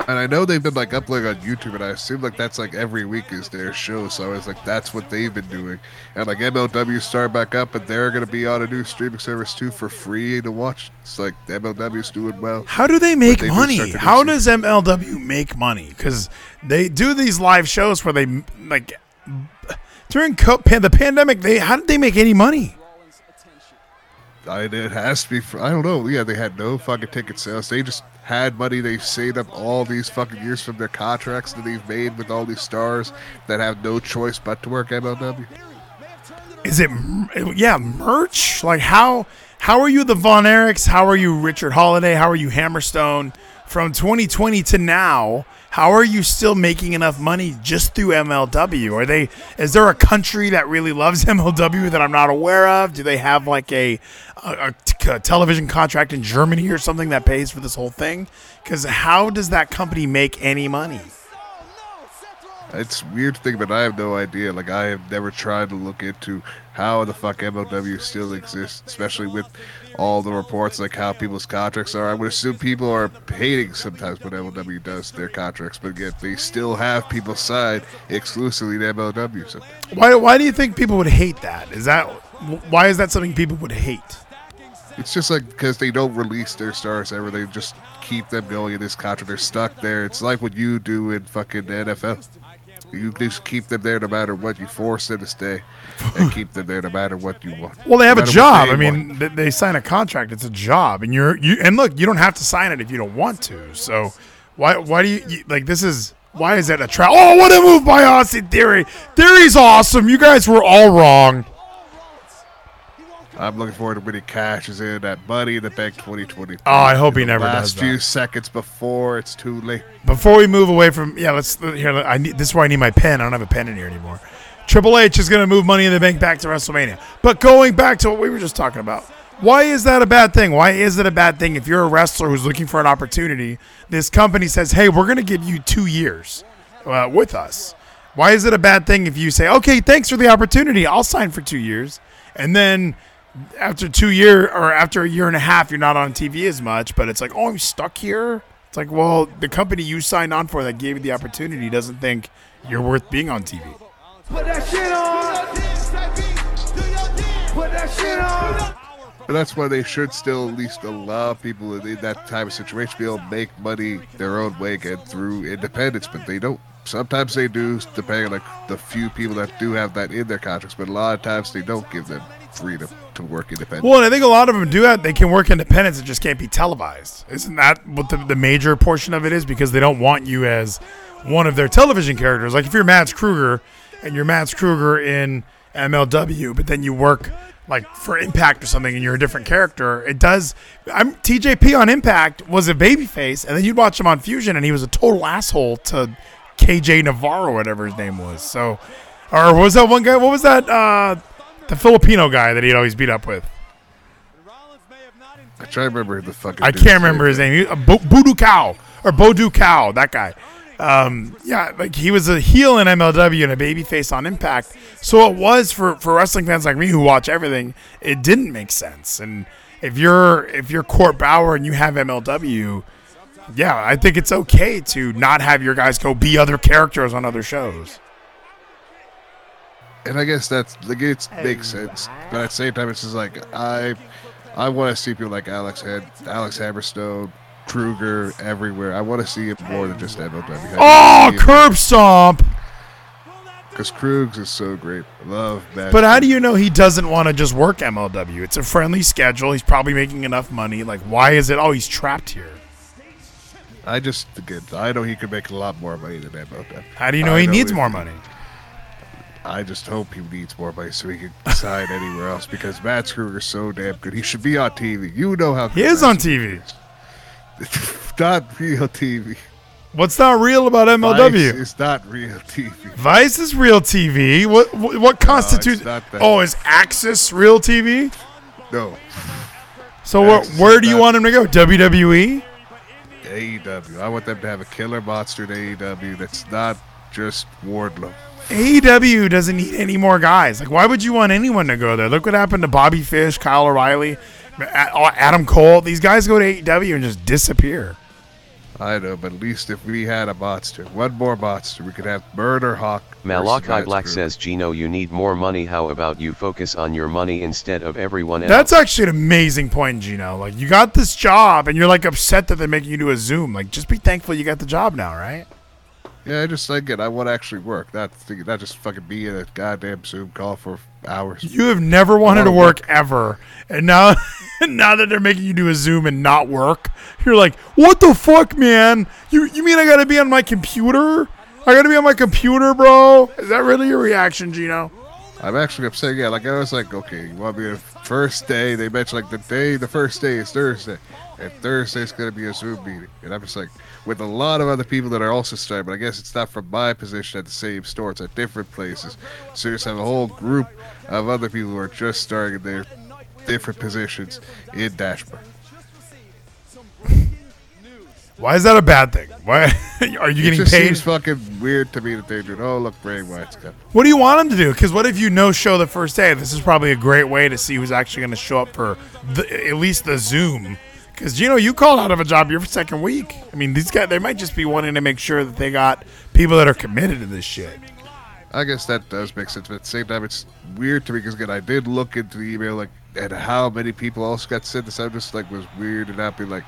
And I know they've been like uploading on YouTube, and I assume like that's like every week is their show. So I was like, that's what they've been doing. And like MLW started back up, and they're gonna be on a new streaming service too for free to watch. It's like MLW's doing well. How do they make money? How does MLW make money? Because they do these live shows where they like during the pandemic. How did they make any money? It has to be. I don't know. Yeah, they had no fucking ticket sales. They just had money they've saved up all these fucking years from their contracts that they've made with all these stars that have no choice but to work MLW. Is it, yeah, merch? Like, how are you the Von Erichs? How are you Richard Holiday? How are you Hammerstone? From 2020 to now, how are you still making enough money just through MLW? Is there a country that really loves MLW that I'm not aware of? Do they have like a television contract in Germany or something that pays for this whole thing? Because how does that company make any money? It's a weird thing, but I have no idea. Like, I have never tried to look into how the fuck MLW still exists, especially with all the reports like how people's contracts are. I would assume people are hating sometimes when MLW does their contracts, but yet they still have people sign exclusively to MLW. So why do you think people would hate that? Why is that something people would hate? It's just like because they don't release their stars ever. They just keep them going in this contract. They're stuck there. It's like what you do in fucking NFL. You just keep them there no matter what. You force them to stay and keep them there no matter what you want. Well, they have a job. I mean, they sign a contract. It's a job. And look, you don't have to sign it if you don't want to. So why do you like this is why is that a trap? Oh, what a move by Austin Theory. Theory's awesome. You guys were all wrong. I'm looking forward to when he cashes in that Money in the Bank 2023. Oh, I hope he never does that. Last few seconds before it's too late. Before we move away from this is why I need my pen. I don't have a pen in here anymore. Triple H is going to move Money in the Bank back to WrestleMania. But going back to what we were just talking about, why is that a bad thing? Why is it a bad thing if you're a wrestler who's looking for an opportunity? This company says, "Hey, we're going to give you 2 years with us." Why is it a bad thing if you say, "Okay, thanks for the opportunity. I'll sign for 2 years," and then after 2 years or after a year and a half, you're not on TV as much, but it's like, oh, I'm stuck here. It's like, well, the company you signed on for that gave you the opportunity doesn't think you're worth being on TV. Put that shit on. Put that shit on. But that's why they should still at least allow people in that type of situation to be able to make money their own way and through independence, but they don't. Sometimes they do, depending on like the few people that do have that in their contracts, but a lot of times they don't give them freedom to work independently. Well, and I think a lot of them do that. They can work independence. It just can't be televised. Isn't that what the major portion of it is? Because they don't want you as one of their television characters. Like if you're Mads Kruger and you're Mads Kruger in MLW, but then you work like for Impact or something and you're a different character, it does. I'm TJP on Impact was a babyface, and then you'd watch him on Fusion and he was a total asshole to KJ Navarro, whatever his name was. So, or was that one guy? What was that? The Filipino guy that he'd always beat up with. I try to remember the fucking. I can't remember his name. Bodhi Hayward. That guy. Yeah, like he was a heel in MLW and a babyface on Impact. So it was for wrestling fans like me who watch everything. It didn't make sense. And if you're Court Bauer and you have MLW, yeah, I think it's okay to not have your guys go be other characters on other shows. And I guess it makes sense, but at the same time, it's just like I want to see people like Alex Hammerstone, Kruger everywhere. I want to see it more than just MLW. Oh, curb stomp! Because Krugs is so great. Love that. But how do you know he doesn't want to just work MLW? It's a friendly schedule. He's probably making enough money. Like, why is it? Oh, he's trapped here. I know he could make a lot more money than MLW. How do you know he needs more money? I just hope he needs more money so he can sign anywhere else, because Matt Kruger is so damn good. He should be on TV. You know how good he is on TV. Not real TV. What's not real about MLW? Vice is not real TV. Vice is real TV. What constitutes? Is Axis real TV? No. So where do you want him to go? WWE? AEW. I want them to have a killer monster in AEW that's not just Wardlow. AEW doesn't need any more guys. Like, why would you want anyone to go there? Look what happened to Bobby Fish, Kyle O'Reilly, Adam Cole. These guys go to AEW and just disappear. I know, but at least if we had a monster, one more monster, we could have Murder Hawk. Malakai Black says, Gino, you need more money. How about you focus on your money instead of everyone else? That's actually an amazing point, Gino. Like, you got this job, and you're, like, upset that they're making you do a Zoom. Like, just be thankful you got the job now, right? Yeah, I want to actually work. Not just fucking be in a goddamn Zoom call for hours. You have never wanted to work ever. And now that they're making you do a Zoom and not work, you're like, what the fuck, man? You mean I got to be on my computer? I got to be on my computer, bro? Is that really your reaction, Gino? I'm actually upset. Yeah, like I was like, okay, you want me to first day? They mentioned like the first day is Thursday. And Thursday's going to be a Zoom meeting. And I'm just like, with a lot of other people that are also starting, but I guess it's not from my position at the same store. It's at different places. So you just have a whole group of other people who are just starting in their different positions in Dashboard. Why is that a bad thing? Why are you getting paid? It just seems fucking weird to me that they do. Oh, look, Bray Wyatt's got. What do you want him to do? Because what if you no-show the first day? This is probably a great way to see who's actually going to show up for at least the Zoom. Because, you know, you called out of a job your second week. I mean, these guys, they might just be wanting to make sure that they got people that are committed to this shit. I guess that does make sense. But at the same time, it's weird to me because, again, I did look into the email, like, and how many people else got sent this. I just, like, was weird and not be like,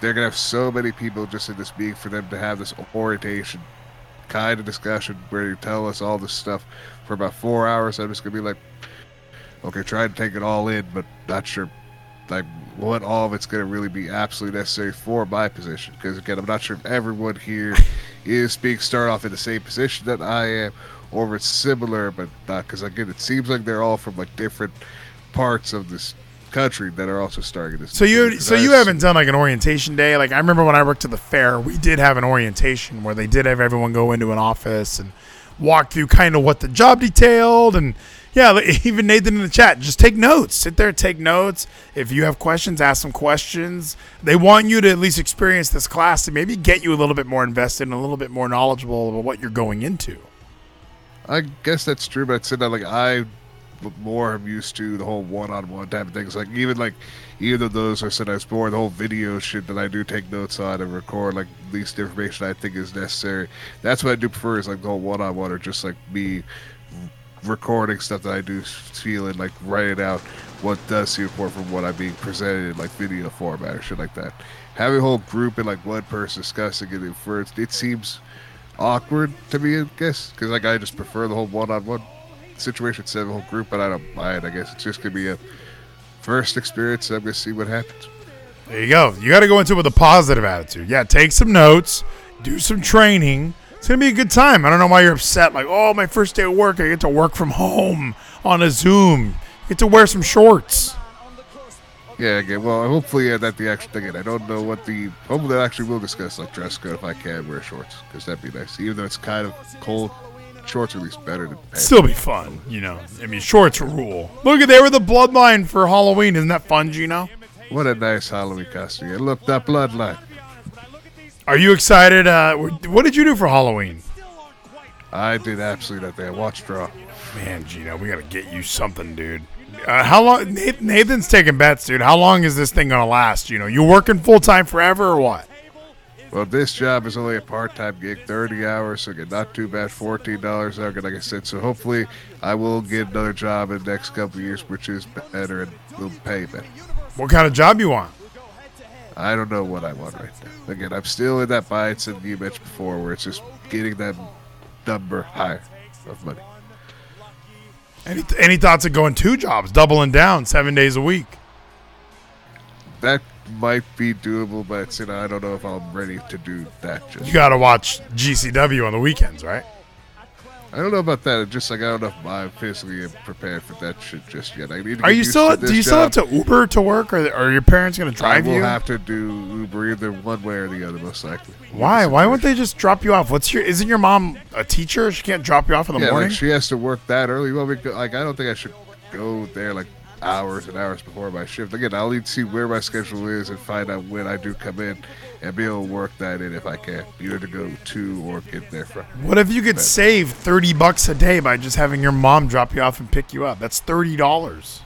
they're going to have so many people just in this meeting for them to have this orientation kind of discussion where you tell us all this stuff for about 4 hours. I'm just going to be like, okay, try to take it all in, but not sure like what all of it's going to really be absolutely necessary for my position. Because, again, I'm not sure if everyone here is being started off in the same position that I am or if it's similar, but not. Because, again, it seems like they're all from, like, different parts of this country that are also starting this. So you haven't done like an orientation day? Like I remember when I worked at the fair, we did have an orientation where they did have everyone go into an office and walk through kind of what the job detailed. And yeah, even Nathan in the chat, just take notes, sit there, take notes. If you have questions, ask some questions. They want you to at least experience this class and maybe get you a little bit more invested and a little bit more knowledgeable about what you're going into. I guess that's true, but I'd say that like I'm used to the whole one-on-one type of things. Like even though those are sometimes more the whole video shit that I do take notes on and record like at least the information I think is necessary. That's what I do prefer is like the whole one-on-one or just like me recording stuff that I do feel and like writing out what does seem important from what I'm being presented in like video format or shit like that. Having a whole group and like one person discussing it for it seems awkward to me, I guess, because like I just prefer the whole one-on-one situation instead of the whole group, but I don't mind. I guess it's just gonna be a first experience. So I'm gonna see what happens. There you go. You got to go into it with a positive attitude. Yeah, take some notes, do some training. It's gonna be a good time. I don't know why you're upset. Like, oh, my first day at work, I get to work from home on a Zoom. You get to wear some shorts. Yeah. Again, well, hopefully that's the actual thing. And I don't know what the. Hopefully, I actually will discuss like dress code if I can wear shorts because that'd be nice. Even though it's kind of cold. Shorts are at least better than pants. Still be fun, you know. I mean, shorts rule. Look, they were the Bloodline for Halloween. Isn't that fun, Gino? What a nice Halloween costume. Look, that Bloodline. Are you excited? What did you do for Halloween? I did absolutely nothing. I watched Raw. Man, Gino, we got to get you something, dude. How long? Nathan's taking bets, dude. How long is this thing going to last? You know, you working full-time forever or what? Well, this job is only a part-time gig, 30 hours, so again, not too bad, $14 an hour, like I said. So hopefully I will get another job in the next couple of years, which is better and will pay better. What kind of job you want? I don't know what I want right now. Again, I'm still in that mindset you mentioned before where it's just getting that number higher of money. Any thoughts of going two jobs, doubling down 7 days a week? That might be doable, but you know, I don't know if I'm ready to do that. Just you gotta watch GCW on the weekends, right? I don't know about that. It's just like I don't know if I'm physically prepared for that shit just yet. I need to. Are you still? Do you still have to Uber to work, or are your parents gonna drive you? I will have to do Uber either one way or the other, most likely. Why? Why wouldn't they just drop you off? Isn't your mom a teacher? She can't drop you off in the morning. Like she has to work that early. Well, like I don't think I should go there like hours and hours before my shift. Again, I'll need to see where my schedule is and find out when I do come in and be able to work that in if I can, either to go to or get there from. What if you could save $30 a day by just having your mom drop you off and pick you up? That's $30.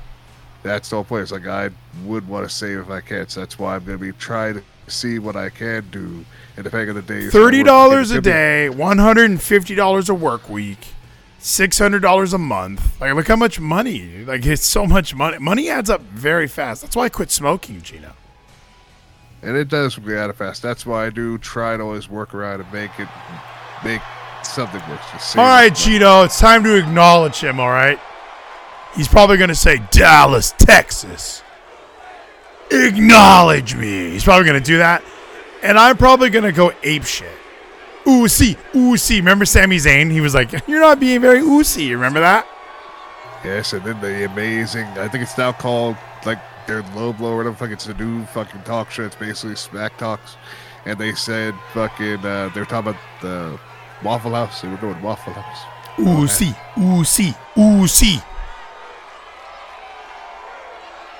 That's the whole place. Like, I would want to save if I can, so that's why I'm going to be trying to see what I can do and depending on the days. $30 a day, $150 a work week. $600 a month. Like, look how much money. Like, it's so much money. Money adds up very fast. That's why I quit smoking, Gino. And it does add up fast. That's why I do try to always work around and make something work. All right, Gino, it's time to acknowledge him, all right? He's probably going to say, Dallas, Texas. Acknowledge me. He's probably going to do that. And I'm probably going to go apeshit. Oosie, oosie. Remember Sami Zayn? He was like, you're not being very oosie. Remember that? Yes, and then the amazing, I think it's now called, like, their low blow or whatever. It's a new fucking talk show. It's basically Smack Talks. And they said fucking, they were talking about the Waffle House. They were doing Waffle House. Oosie, oosie, oosie.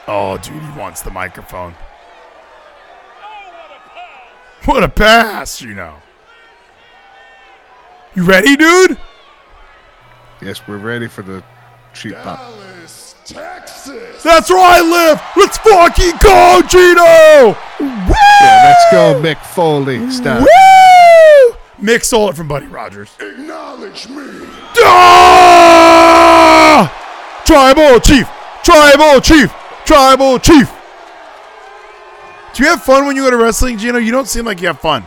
Oh, dude, he wants the microphone. What a pass, you know. You ready, dude? Yes, we're ready for the cheap pop. Dallas, Texas. That's where I live. Let's fucking go, Gino. Woo! Yeah, let's go, Mick Foley style. Woo! Mick stole it from Buddy Rogers. Acknowledge me. Ah! Tribal chief. Tribal chief. Tribal chief. Do you have fun when you go to wrestling, Gino? You don't seem like you have fun.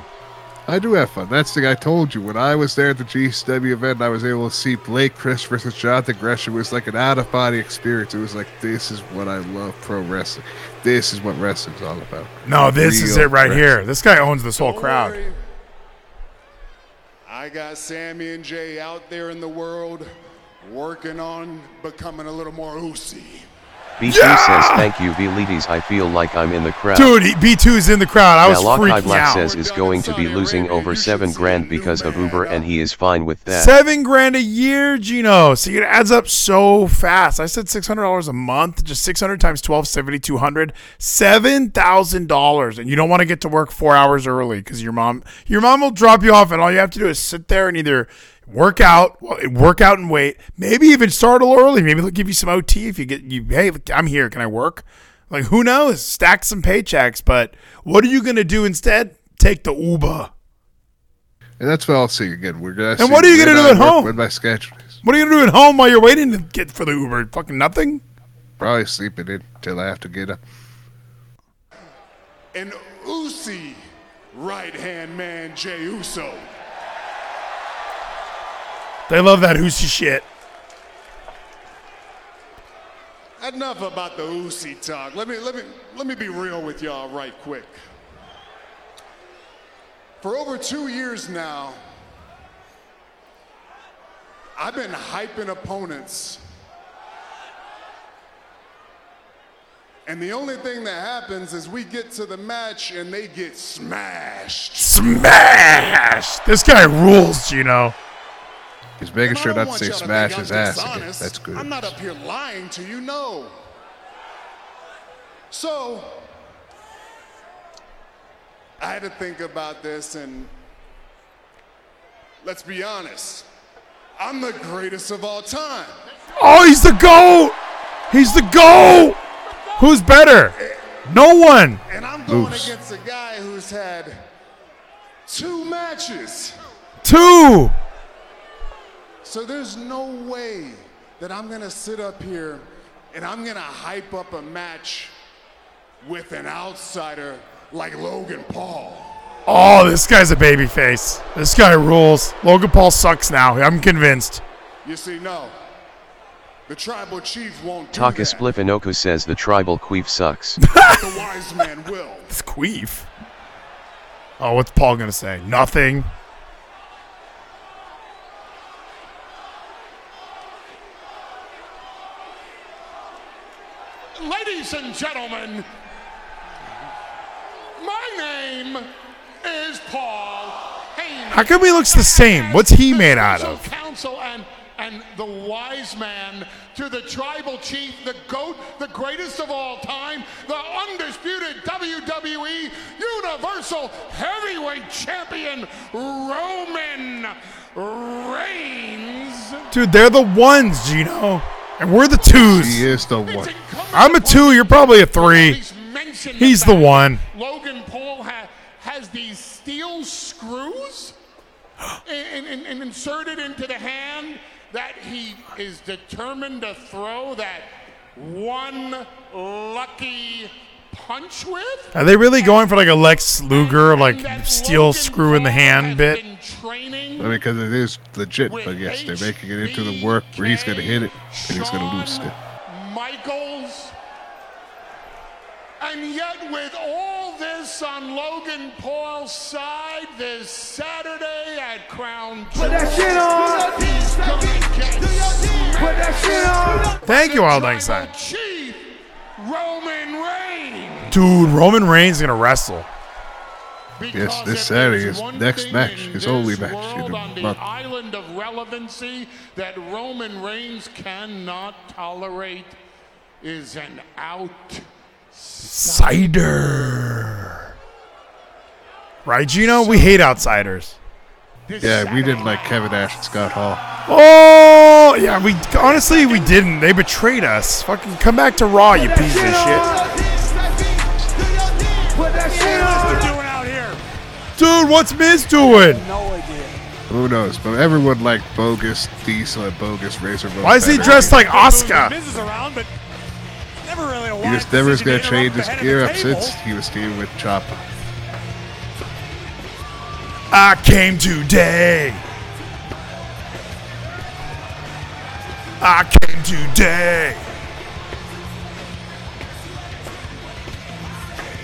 I do have fun. That's the thing I told you. When I was there at the GCW event, I was able to see Blake Chris versus Jonathan Gresham. It was like an out-of-body experience. It was like, this is what I love, pro wrestling. This is what wrestling's all about. No, this is it right here. This guy owns this whole crowd. I got Sammy and Jay out there in the world working on becoming a little more Usi. B2 says, thank you, V ladies. I feel like I'm in the crowd. Dude, B2's in the crowd. I was freaking out. Malakai Black says is going to be losing over $7,000 because of Uber, and he is fine with that. $7,000 a year, Gino. See, it adds up so fast. I said $600 a month. Just 600 times 12, 7,200. $7,000. And you don't want to get to work 4 hours early because your mom will drop you off, and all you have to do is sit there and either work out and wait. Maybe even start a little early. Maybe they'll give you some OT if you get you. Hey, I'm here. Can I work? Like, who knows? Stack some paychecks. But what are you going to do instead? Take the Uber. And that's what I'll see again. We're gonna. And what are you going to do at home? With my schedule. What are you going to do at home while you're waiting to get for the Uber? Fucking nothing. Probably sleeping in until I have to get up. An Usi right hand man, Jey Uso. They love that Usi shit. Enough about the Usi talk. Let me be real with y'all right quick. For over 2 years now, I've been hyping opponents. And the only thing that happens is we get to the match and they get smashed. Smashed! This guy rules, you know. He's making sure not to say smash his ass again. That's good. I'm not up here lying to you, no. So, I had to think about this, and let's be honest. I'm the greatest of all time. Oh, he's the GOAT! He's the GOAT! Who's better? No one. And I'm going against a guy who's had 2 matches. 2! So there's no way that I'm going to sit up here and I'm going to hype up a match with an outsider like Logan Paul. Oh, this guy's a babyface. This guy rules. Logan Paul sucks now. I'm convinced. You see, no. The tribal chief won't do Taka that. Splifinoku says the tribal queef sucks. The wise man will. It's queef. Oh, what's Paul going to say? Nothing. Ladies and gentlemen, my name is Paul Heyman. How come he looks the same? What's he made out of? Council and the wise man to the tribal chief, the GOAT, the greatest of all time, the undisputed WWE Universal Heavyweight Champion, Roman Reigns. Dude, they're the ones, you know. And we're the 2s. He is the 1. I'm a 2. You're probably a 3. He's the 1. Logan Paul has these steel screws and inserted into the hand that he is determined to throw that one lucky punch with. Are they really going for like a Lex Luger, like steel screw in the hand bit? Because it is legit, but yes, they're making it into the work where he's going to hit it and he's going to lose it. Michaels. And yet, with all this on Logan Paul's side this Saturday at Crown Jewel. Put that shit on! Put that shit on! Thank you, Wild Einstein. Roman Reigns. Dude, Roman Reigns is going to wrestle. Yes, this Saturday is next match, his only match in a month. Island of relevancy that Roman Reigns cannot tolerate is an outsider. Right, Gino? We hate outsiders. Yeah, we didn't like Kevin Nash and Scott Hall. Oh, yeah, we honestly, we didn't. They betrayed us. Fucking come back to Raw, you piece of shit. Dude, what's Miz doing? No idea. Who knows? But everyone liked Bogus, Diesel, and Bogus Razor. Why is he dressed like Asuka? Miz is around, but never really a he just never is going to change his gear up since he was teaming with Ciampa. I came today. I came today.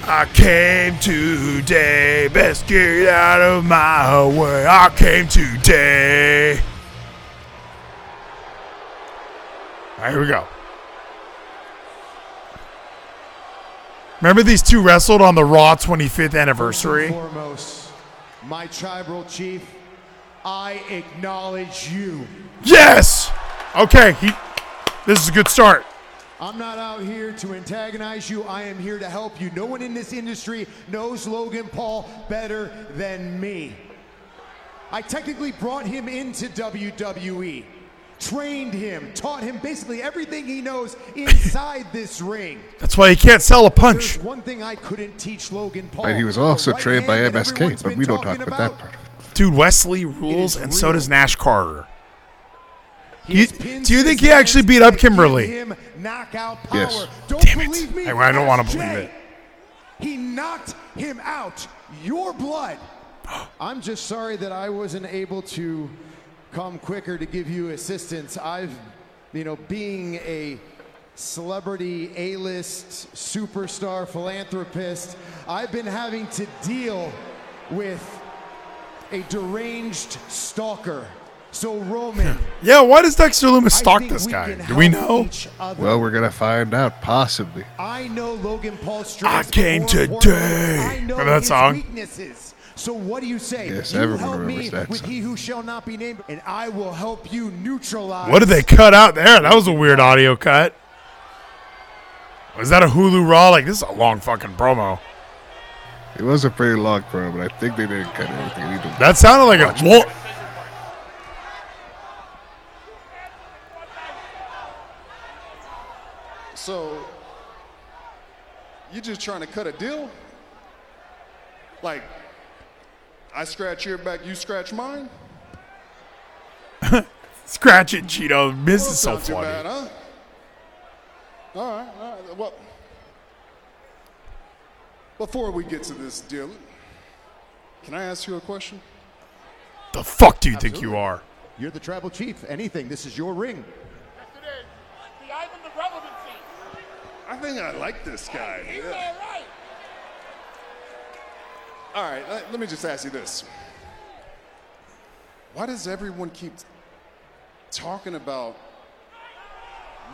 I came today, best get out of my way. I came today. All right, here we go. Remember these two wrestled on the Raw 25th anniversary? Foremost, my tribal chief, I acknowledge you. Yes! Okay, this is a good start. I'm not out here to antagonize you. I am here to help you. No one in this industry knows Logan Paul better than me. I technically brought him into WWE, trained him, taught him basically everything he knows inside this ring. That's why he can't sell a punch. There's one thing I couldn't teach Logan Paul. And he was also trained by MSK, but we don't talk about that part. Dude, Wes Lee rules, and so does Nash Carter. Do you think he actually beat up Kimberly? Yes. Damn it. I don't want to believe it. He knocked him out. Your blood. I'm just sorry that I wasn't able to come quicker to give you assistance. I've, being a celebrity, A-list, superstar, philanthropist, I've been having to deal with a deranged stalker. So Roman. Yeah, why does Dexter Lumis stalk this guy? Do we know? Well, we're gonna find out, possibly. I know Logan Paul. I came today. Remember that song? Weaknesses. So what do you say? Yes, everyone remembers that song. With he who shall not be named, and I will help you neutralize. What did they cut out there? That was a weird audio cut. Was that a Hulu Raw? Like, this is a long fucking promo. It was a pretty long promo, but I think they didn't cut anything either. That sounded like a. So, you just trying to cut a deal? Like, I scratch your back, you scratch mine? Scratch it, Cheeto. Miz is so funny. Bad, huh? All right. Well, before we get to this deal, can I ask you a question? The fuck do you Absolutely. Think you are? You're the tribal chief. Anything. This is your ring. I think I like this guy. He's alright. All right, let me just ask you this. Why does everyone keep talking about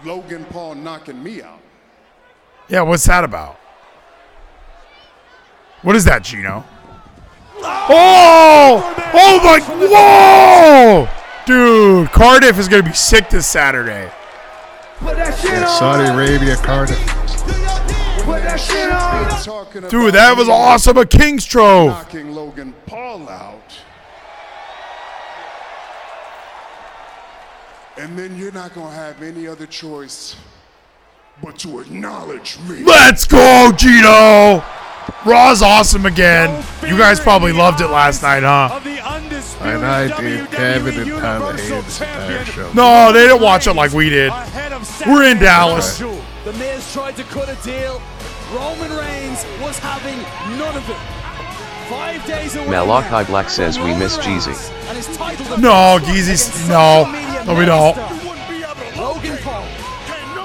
Logan Paul knocking me out? Yeah, what's that about? What is that, Gino? Oh! Oh my! Whoa! Dude, Cardiff is going to be sick this Saturday. Put that shit on. Saudi Arabia, Cardiff. Put that shit on. Dude, that was awesome. A King's Trove. Knocking Logan Paul out. And then you're not going to have any other choice but to acknowledge me. Let's go, Gino. Raw's awesome again. You guys probably loved it last night, huh? And I did. Kevin and Tyler hated this entire show. No, they didn't watch it like we did. We're in Dallas. Right. The Miz tried to cut a deal. Roman Reigns was having none of it. 5 days away. Malakai Black says we miss Jeezy. No, Jeezy's no, we don't.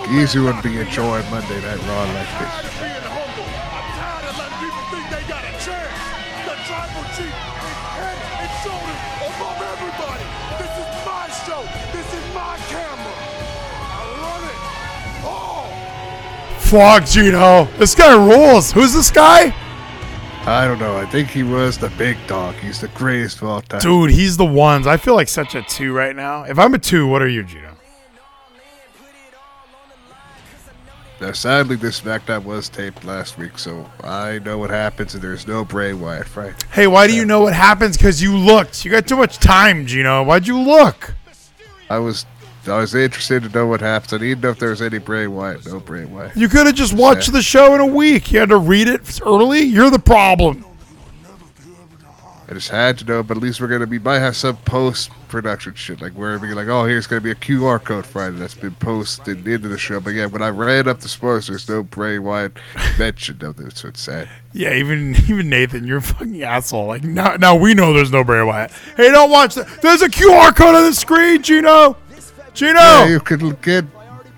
Jeezy wouldn't be enjoying Monday Night Raw like this. Fuck, Gino. This guy rules. Who's this guy? I don't know. I think he was the big dog. He's the greatest of all time. Dude, he's the ones. I feel like such a 2 right now. If I'm a 2, what are you, Gino? Sadly, this SmackDown was taped last week, so I know what happens, and there's no Bray Wyatt fight. Hey, why do you know what happens? Because you looked. You got too much time, Gino. Why'd you look? I was interested to know what happened, even if there was any Bray Wyatt. No Bray Wyatt. You could have just watched the show in a week. You had to read it early. You're the problem. I just had to know, but at least we're gonna might have some post-production shit, like where we're like, oh, here's gonna be a QR code Friday that's been posted into the show. But yeah, when I ran up the sponsors, there's no Bray Wyatt mentioned of this. So it's sad. Yeah, even Nathan, you're a fucking asshole. Like now we know there's no Bray Wyatt. Hey, don't watch that. There's a QR code on the screen, Gino. Yeah, you could get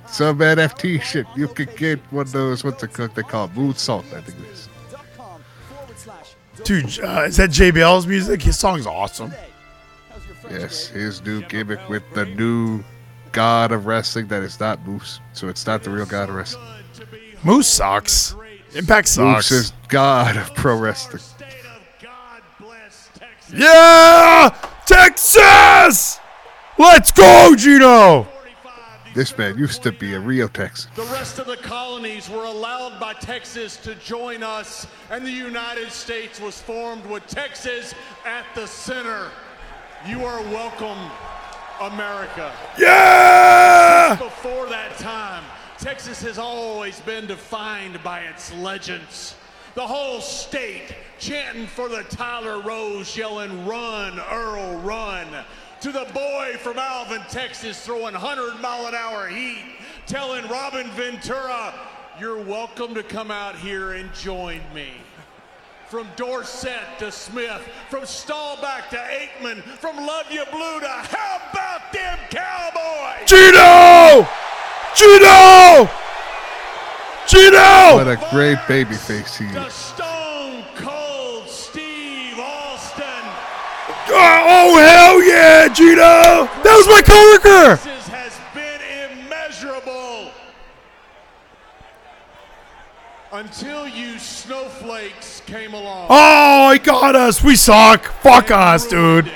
some NFT shit. You could get one of those. What's the cook they call moon salt? I think it is. Dude, is that JBL's music? His song's awesome. Yes, his new gimmick with the new god of wrestling that is not Moose. So it's not the real god of wrestling. Moose sucks. Impact sucks. Moose is god of pro wrestling. Yeah! Texas! Let's go, Gino! This man used to be a Rio Texan. The rest of the colonies were allowed by Texas to join us, and the United States was formed with Texas at the center. You are welcome, America. Yeah! Since before that time, Texas has always been defined by its legends. The whole state chanting for the Tyler Rose, yelling, "Run, Earl, run!" To the boy from Alvin, Texas, throwing 100-mile-an-hour heat, telling Robin Ventura, "You're welcome to come out here and join me." From Dorsett to Smith, from Staubach to Aikman, from Love You Blue to How About Them Cowboys! Gino! What a great baby face he is. Oh, hell yeah, Gino! That was my coworker! Texas has been immeasurable. Until you snowflakes came along. Oh, he got us. We suck. Fuck us, dude.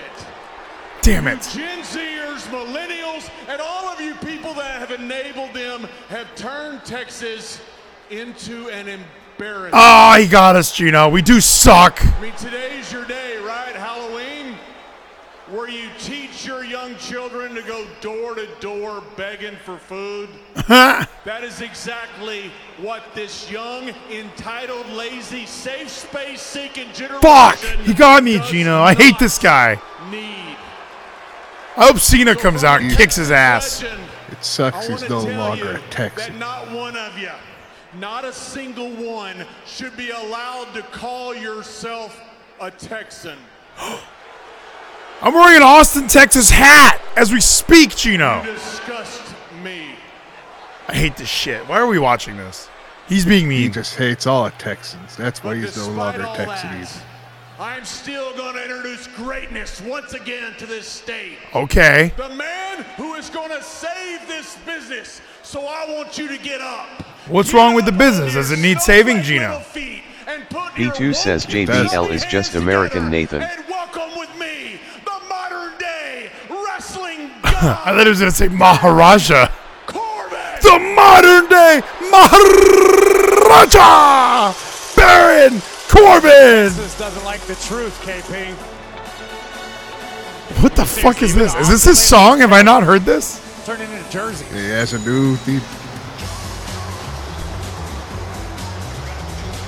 Damn it. Gen Zers, millennials, and all of you people that have enabled them have turned Texas into an embarrassment. Oh, he got us, Gino. We do suck. I mean, today's your day, right? Halloween? Where you teach your young children to go door to door begging for food. That is exactly what this young, entitled, lazy, safe space seeking generation. Fuck! You got me, Gino. I hate this guy. I hope Cena comes out and kicks his ass. It sucks he's no longer a Texan. Not one of you, not a single one, should be allowed to call yourself a Texan. I'm wearing an Austin, Texas hat as we speak, Gino. You disgust me. I hate this shit. Why are we watching this? He's being mean. He just hates all of Texans. That's why he's no longer Texan either. I'm still going to introduce greatness once again to this state. Okay. The man who is going to save this business. So I want you to get up. What's wrong with the business? Does it need saving, Gino? B2 says JBL is just American Nathan. I thought he was going to say Maharaja. Corbin. The modern day Maharaja! Baron Corbin! This doesn't like the truth, KP. What the fuck is this? Is this his song? Have I not heard this? Turn it into Jersey. He has a new theme.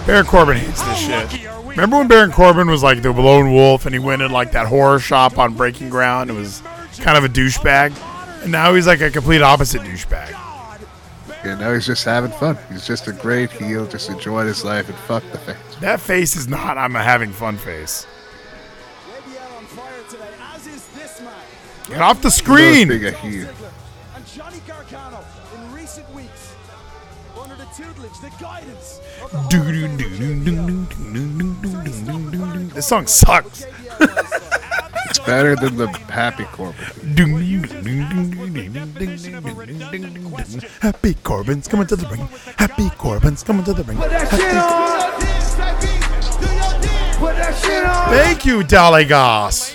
Baron Corbin hates this shit. Remember when Baron Corbin was like the lone wolf and he went in like that horror shop on Breaking Ground? It was kind of a douchebag, and now he's like a complete opposite douchebag. Yeah, now he's just having fun. He's just a great heel, just enjoying his life and fuck the face. That face is not "I'm a having fun" face. Get off the screen! Big a heel. This song sucks. It's better than the Happy Corbin. Happy Corbin's coming to the ring. Happy Corbin's coming to the ring. Thank you, Dalegas.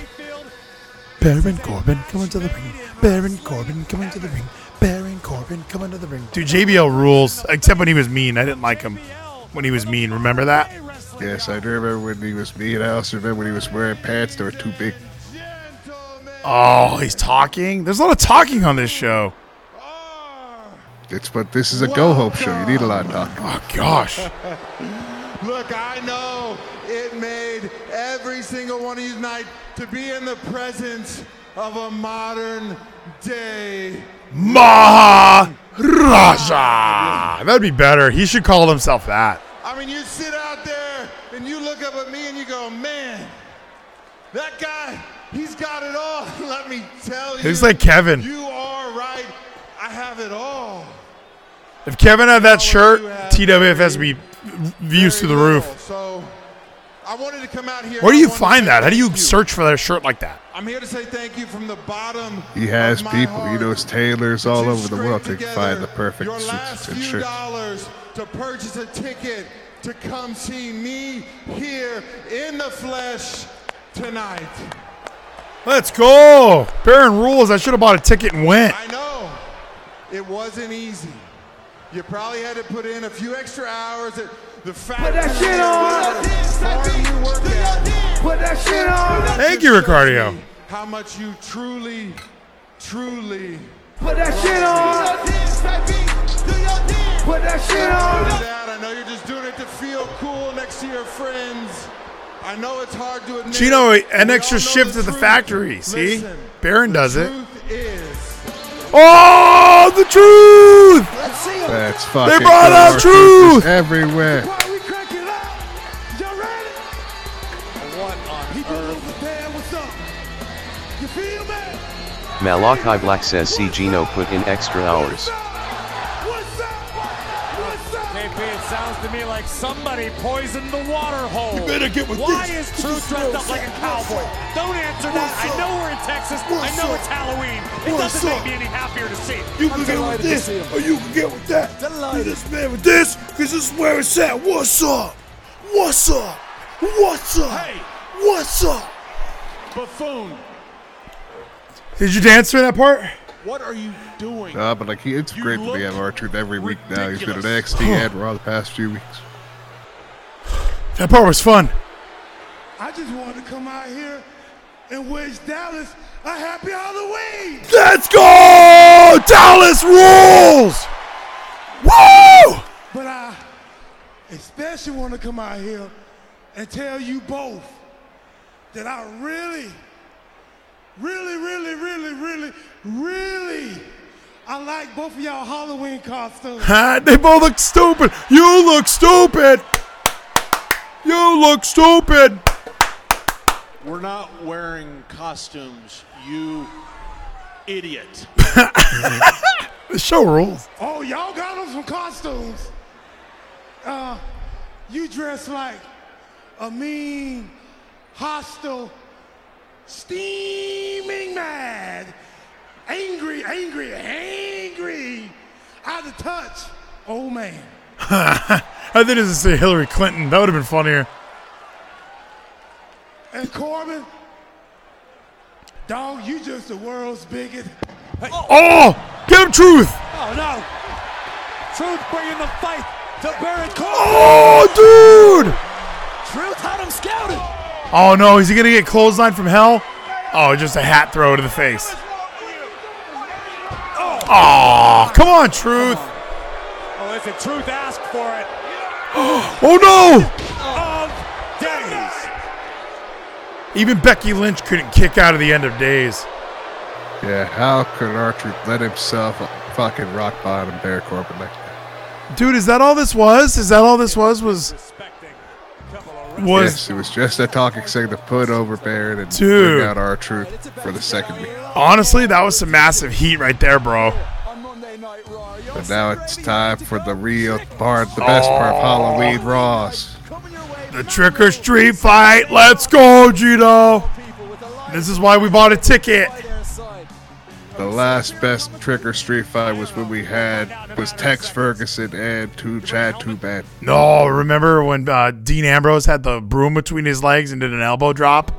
Baron Corbin coming to the ring. Baron Corbin coming to the ring. Baron Corbin, come into the ring. Dude, JBL rules, except when he was mean. I didn't like him when he was mean. Remember that? Yes, I remember when he was mean. I also remember when he was wearing pants that were too big. Oh, he's talking? There's a lot of talking on this show. But this is a go-home show. You need a lot of talking. Oh, gosh. Look, I know it made every single one of you tonight to be in the presence of a modern-day Maharaja. That'd be better. He should call himself that. I mean, you sit out there and you look up at me and you go, man, that guy, he's got it all. Let me tell you. He's like Kevin. You are right. I have it all. If Kevin had that shirt, TWFS would be views through the roof. So I wanted to come out here. Where do you find that? How do you search for that shirt like that? I'm here to say thank you from the bottom. He has people. He knows tailors all over the world to find the perfect suits and shirts. $2 to purchase a ticket to come see me here in the flesh tonight. Let's go. Baron rules. I should have bought a ticket and went. I know. It wasn't easy. You probably had to put in a few extra hours at the factory. Put that shit on! Put that shit on! Thank you, Ricardio. How much you truly put that shit on! Put that shit on! I know you're just doing it to feel cool next to your friends. I know it's hard to admit. Chino, an extra shift at the factory. See? Baron does it. Oh, the truth! That's fucking. They brought out truth everywhere. Malakai Black says, "See Gino put in extra hours." JP, it sounds to me like somebody poisoned the water hole. You better get with Why this. Is Truth dressed up like a cowboy? Don't answer that. I know we're in Texas. I know it's Halloween. It doesn't make me any happier to see. You can get with this, or you can get with that. Do this man with this, because this is where it's at. What's up? What's up? What's up? Hey. What's up? Buffoon. Did you dance for that part? What are you doing? Nah, but like, it's great to be at R-Truth every week now. He's been at NXT and Raw the past few weeks. That part was fun. I just wanted to come out here and wish Dallas a happy Halloween. Let's go! Dallas rules! Woo! But I especially want to come out here and tell you both that I really, I like both of y'all Halloween costumes. They both look stupid. You look stupid. You look stupid. We're not wearing costumes, you idiot. The show rules. Oh, y'all got on some costumes. You dress like a mean, hostile, steaming mad, angry, out of touch, old man. I think it was to say Hillary Clinton. That would have been funnier. And Corbin, dog, you just the world's biggest. Hey. Oh, give him Truth. Oh, no. Truth bringing the fight to Baron Corbin. Oh, dude. Truth had him scouted. Oh, no. Is he going to get clotheslined from hell? Oh, just a hat throw to the face. Oh, come on, Truth. Oh, listen, Truth asked for it. Oh, no. Of Days. Even Becky Lynch couldn't kick out of the End of Days. Yeah, how could R-Truth let himself fucking rock bottom Baron Corbin like that? Dude, is that all this was? Is that all this was? Yes, it was just a talking thing to put over Baron and bring out R-Truth for the second week. Honestly, that was some massive heat right there, bro. But now it's time for the real part, the best part of Halloween Raws. The trick or treat fight. Let's go, Gino. This is why we bought a ticket. The last best trick or treat fight was when we had Tex Ferguson and Chad Too Bad. No, remember when Dean Ambrose had the broom between his legs and did an elbow drop?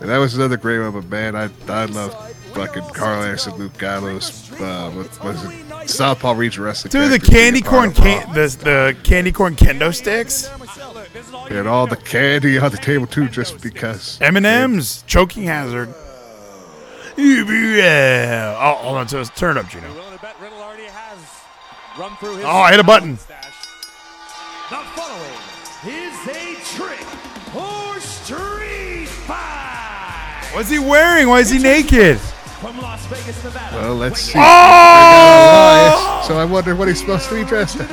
And that was another great one, but man, I love fucking Carl Anderson, Luke Gallows, what is it? Southpaw Region Wrestling. Dude, the candy corn kendo sticks. And all the candy on the table too, just because. M&M's, choking hazard. Yeah. Oh, hold on, so it's turned up, Gino. Oh, I hit a button. The following is a trick or street fight. What's he wearing? Why is he naked? From Las Vegas, Nevada. Well, let's see. Oh! So I wonder what he's supposed to be dressed as.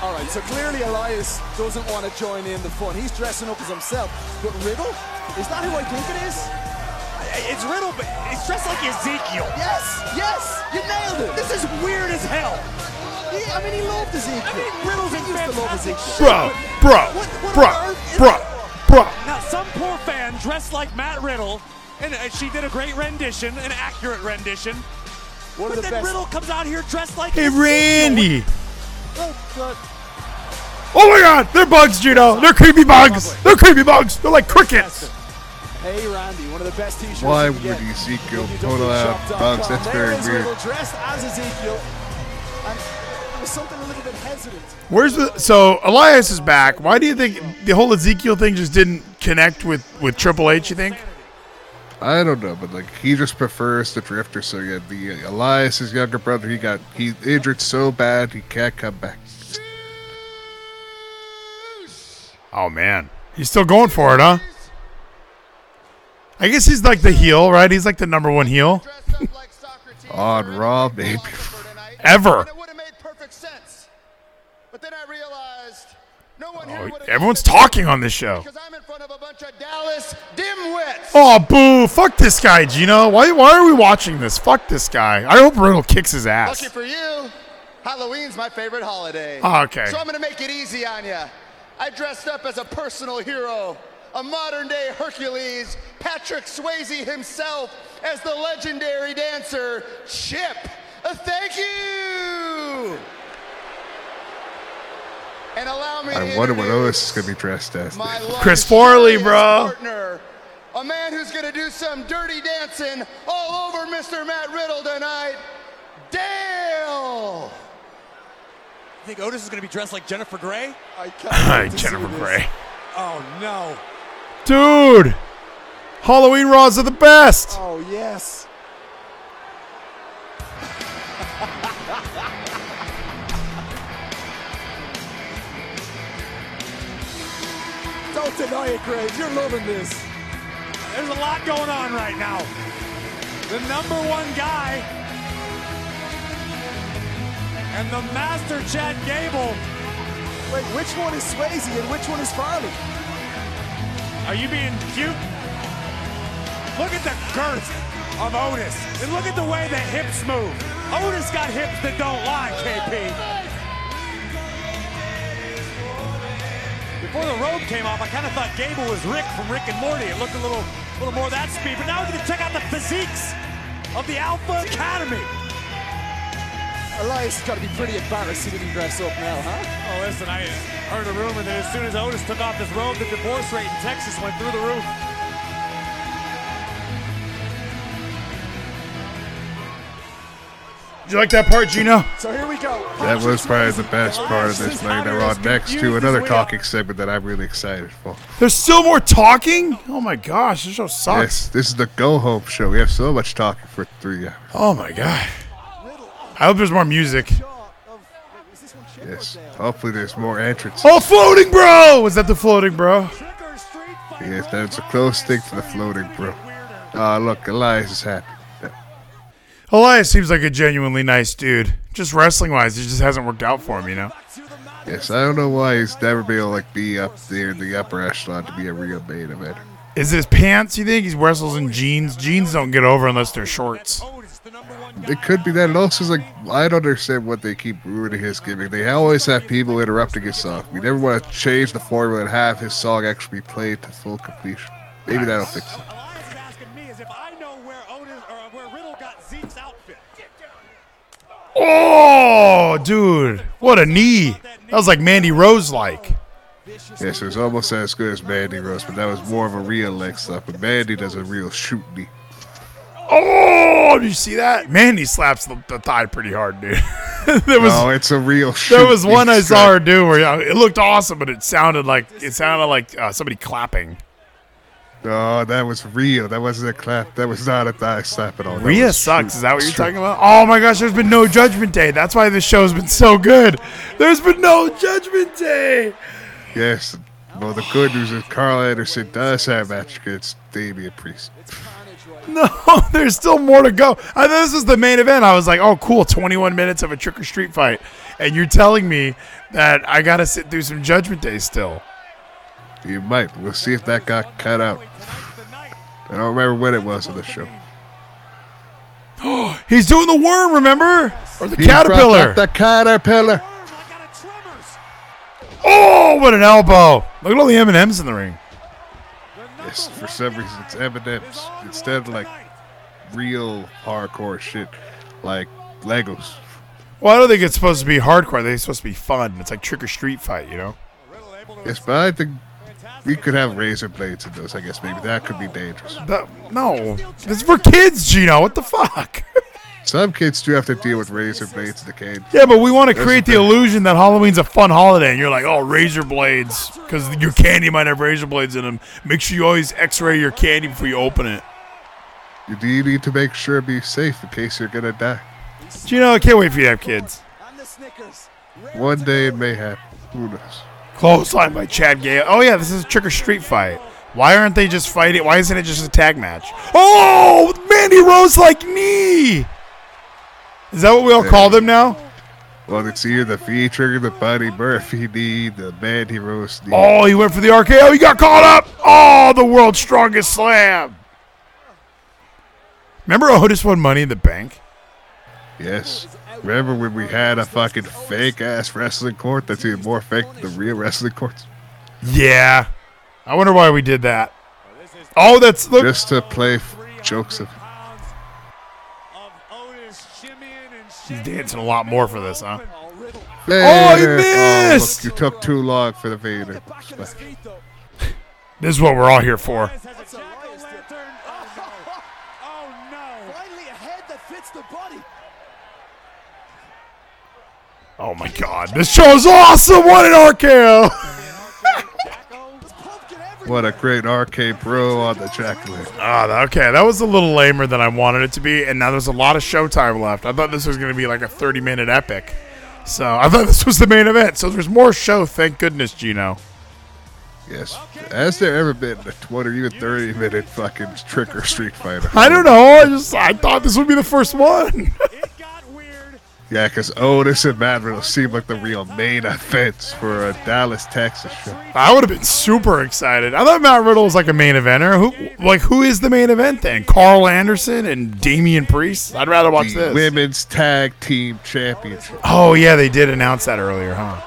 All right, so clearly Elias doesn't want to join in the fun. He's dressing up as himself. But Riddle? Is that who I think it is? It's Riddle, but it's dressed like Ezekiel. Yes, yes, you nailed it. This is weird as hell. Yeah, I mean, he loved Ezekiel. I mean, Riddle's used to love Ezekiel. Bro. Now, some poor fan dressed like Matt Riddle, and she did a great rendition, an accurate rendition. But then Riddle comes out here dressed like Ezekiel. Hey, Randy. Oh, God. Oh, my God. They're bugs, Gino. They're creepy bugs. They're creepy bugs. They're like crickets. Hey Randy, one of the best t-shirts. Why would Ezekiel pull out bugs? That's very weird. Dressed as Ezekiel, and was something a little bit hesitant. So Elias is back. Why do you think the whole Ezekiel thing just didn't connect with Triple H? You think? I don't know, but like he just prefers the Drifter. So yeah, the Elias, his younger brother, he injured so bad he can't come back. Oh man, he's still going for it, huh? I guess he's like the heel, right? He's like the number one heel. On Raw, baby. Ever. Oh, everyone's talking on this show. Oh, boo. Fuck this guy, Gino. Why are we watching this? Fuck this guy. I hope Riddle kicks his ass. Lucky for you, Halloween's my favorite holiday. Oh, okay. So I'm going to make it easy on you. I dressed up as a personal hero. A modern-day Hercules, Patrick Swayze himself as the legendary dancer, Chip. Thank you! And allow me I wonder what Otis is going to be dressed as. Chris Farley, bro. Partner, a man who's going to do some dirty dancing all over Mr. Matt Riddle tonight, Dale! I think Otis is going to be dressed like Jennifer Grey. Jennifer Grey. Oh, no. Dude! Halloween Raws are the best! Oh, yes. Don't deny it, Graves. You're loving this. There's a lot going on right now. The number one guy and the master Chad Gable. Wait, which one is Swayze and which one is Farley? Are you being cute? Look at the girth of Otis. And look at the way the hips move. Otis got hips that don't lie, KP. Before the robe came off, I kind of thought Gable was Rick from Rick and Morty. It looked a little more of that speed. But now we're going to check out the physiques of the Alpha Academy. Elias has got to be pretty embarrassed he didn't dress up now, huh? Oh, listen, I heard a rumor that as soon as Otis took off his robe, the divorce rate in Texas went through the roof. Did you like that part, Gino? So here we go. That was probably the best part of this night. We're on next to another talking segment that I'm really excited for. There's still more talking? Oh, my gosh. This show sucks. Yes, this is the go-home show. We have so much talking for 3 hours. Oh, my God. I hope there's more music. Yes. Hopefully there's more entrances. Oh, floating bro! Was that the floating bro? Yes, that's a close thing to the floating bro. Look, Elias is happy. Yeah. Elias seems like a genuinely nice dude. Just wrestling-wise, it just hasn't worked out for him, you know? Yes, I don't know why he's never been able to like, be up there in the upper echelon to be a real main eventer. Is it his pants, you think? He wrestles in jeans. Jeans don't get over unless they're shorts. It could be that. And also, like, I don't understand what they keep ruining his gimmick. They always have people interrupting his song. We never want to change the formula and have his song actually be played to full completion. Maybe that'll fix it. Elias is asking me as if I know where Otis or where Riddle got Zeke's outfit. Oh, dude. What a knee. That was like Mandy Rose like. Yeah, so it's almost as good as Mandy Rose, but that was more of a real leg slap. But Mandy does a real shoot knee. Oh, did you see that? Mandy slaps the thigh pretty hard, dude. No, it's a real shoot. There was one I saw her do where it looked awesome, but it sounded like somebody clapping. No, that was real. That wasn't a clap. That was not a thigh slap at all. Rhea sucks. Is that what you're talking about? Oh, my gosh. There's been no Judgment Day. That's why this show's been so good. There's been no Judgment Day. Yes. Well, the good news is Carl Anderson does have a match against Damian Priest. No, there's still more to go. This is the main event. I was like, oh, cool. 21 minutes of a trick or street fight. And you're telling me that I got to sit through some Judgment Day still. You might. We'll see if that got cut out. I don't remember when it was on the show. Oh, he's doing the worm, remember? Or the caterpillar. The caterpillar. Oh, what an elbow. Look at all the M&Ms in the ring. Yes, for some reason, it's M&Ms. Instead of, like, real hardcore shit, like Legos. Well, I don't think it's supposed to be hardcore. I think it's supposed to be fun. It's like trick or street fight, you know? Yes, but I think... we could have razor blades in those, I guess. Maybe that could be dangerous. No. It's for kids, Gino. What the fuck? Some kids do have to deal with razor blades in the cage. Yeah, but we want to create the illusion that Halloween's a fun holiday. And you're like, oh, razor blades. Because your candy might have razor blades in them. Make sure you always x-ray your candy before you open it. You need to make sure it be safe in case you're going to die. Gino, I can't wait for you to have kids. One day it may happen. Who knows? Clothesline by Chad Gale. Oh, yeah, this is a trick or street fight. Why aren't they just fighting? Why isn't it just a tag match? Oh, Mandy Rose like knee. Is that what we all call them now? Well, it's either the V trigger, the Buddy Murphy knee, the Mandy Rose knee. Oh, he went for the RKO. He got caught up. Oh, the world's strongest slam. Remember Otis won Money in the Bank? Yes. Remember when we had a fucking fake-ass wrestling court that's even more fake than the real wrestling courts? Yeah. I wonder why we did that. Oh, that's... look. Just to play jokes of... He's dancing a lot more for this, huh? Hey, oh, he missed! Oh, look, you took too long for the Vader. This is what we're all here for. Oh, my God. This show is awesome. What an RKO. What a great RK Pro on the checklist. Okay, that was a little lamer than I wanted it to be, and now there's a lot of showtime left. I thought this was going to be like a 30-minute epic. So I thought this was the main event. So there's more show, thank goodness, Gino. Yes. Has there ever been a 20, even 30-minute fucking trick or street fighter? I don't know. I thought this would be the first one. Yeah, because Otis and Matt Riddle seem like the real main events for a Dallas, Texas show. I would have been super excited. I thought Matt Riddle was like a main eventer. Who is the main event then? Carl Anderson and Damian Priest? I'd rather watch this. Women's Tag Team Championship. Oh, yeah, they did announce that earlier, huh?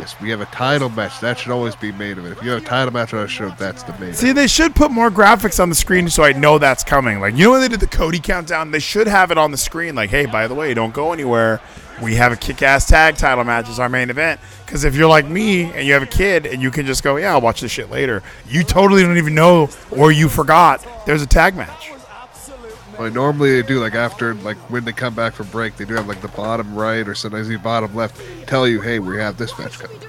Yes, we have a title match. That should always be main event. If you have a title match on a show, that's the main event. See, they should put more graphics on the screen so I know that's coming. Like, you know when they did the Cody countdown? They should have it on the screen. Like, hey, by the way, don't go anywhere. We have a kick-ass tag title match as our main event. Because if you're like me and you have a kid and you can just go, yeah, I'll watch this shit later. You totally don't even know or you forgot there's a tag match. Well, normally they do, like, after, like, when they come back from break, they do have, like, the bottom right or sometimes the bottom left tell you, hey, we have this match coming.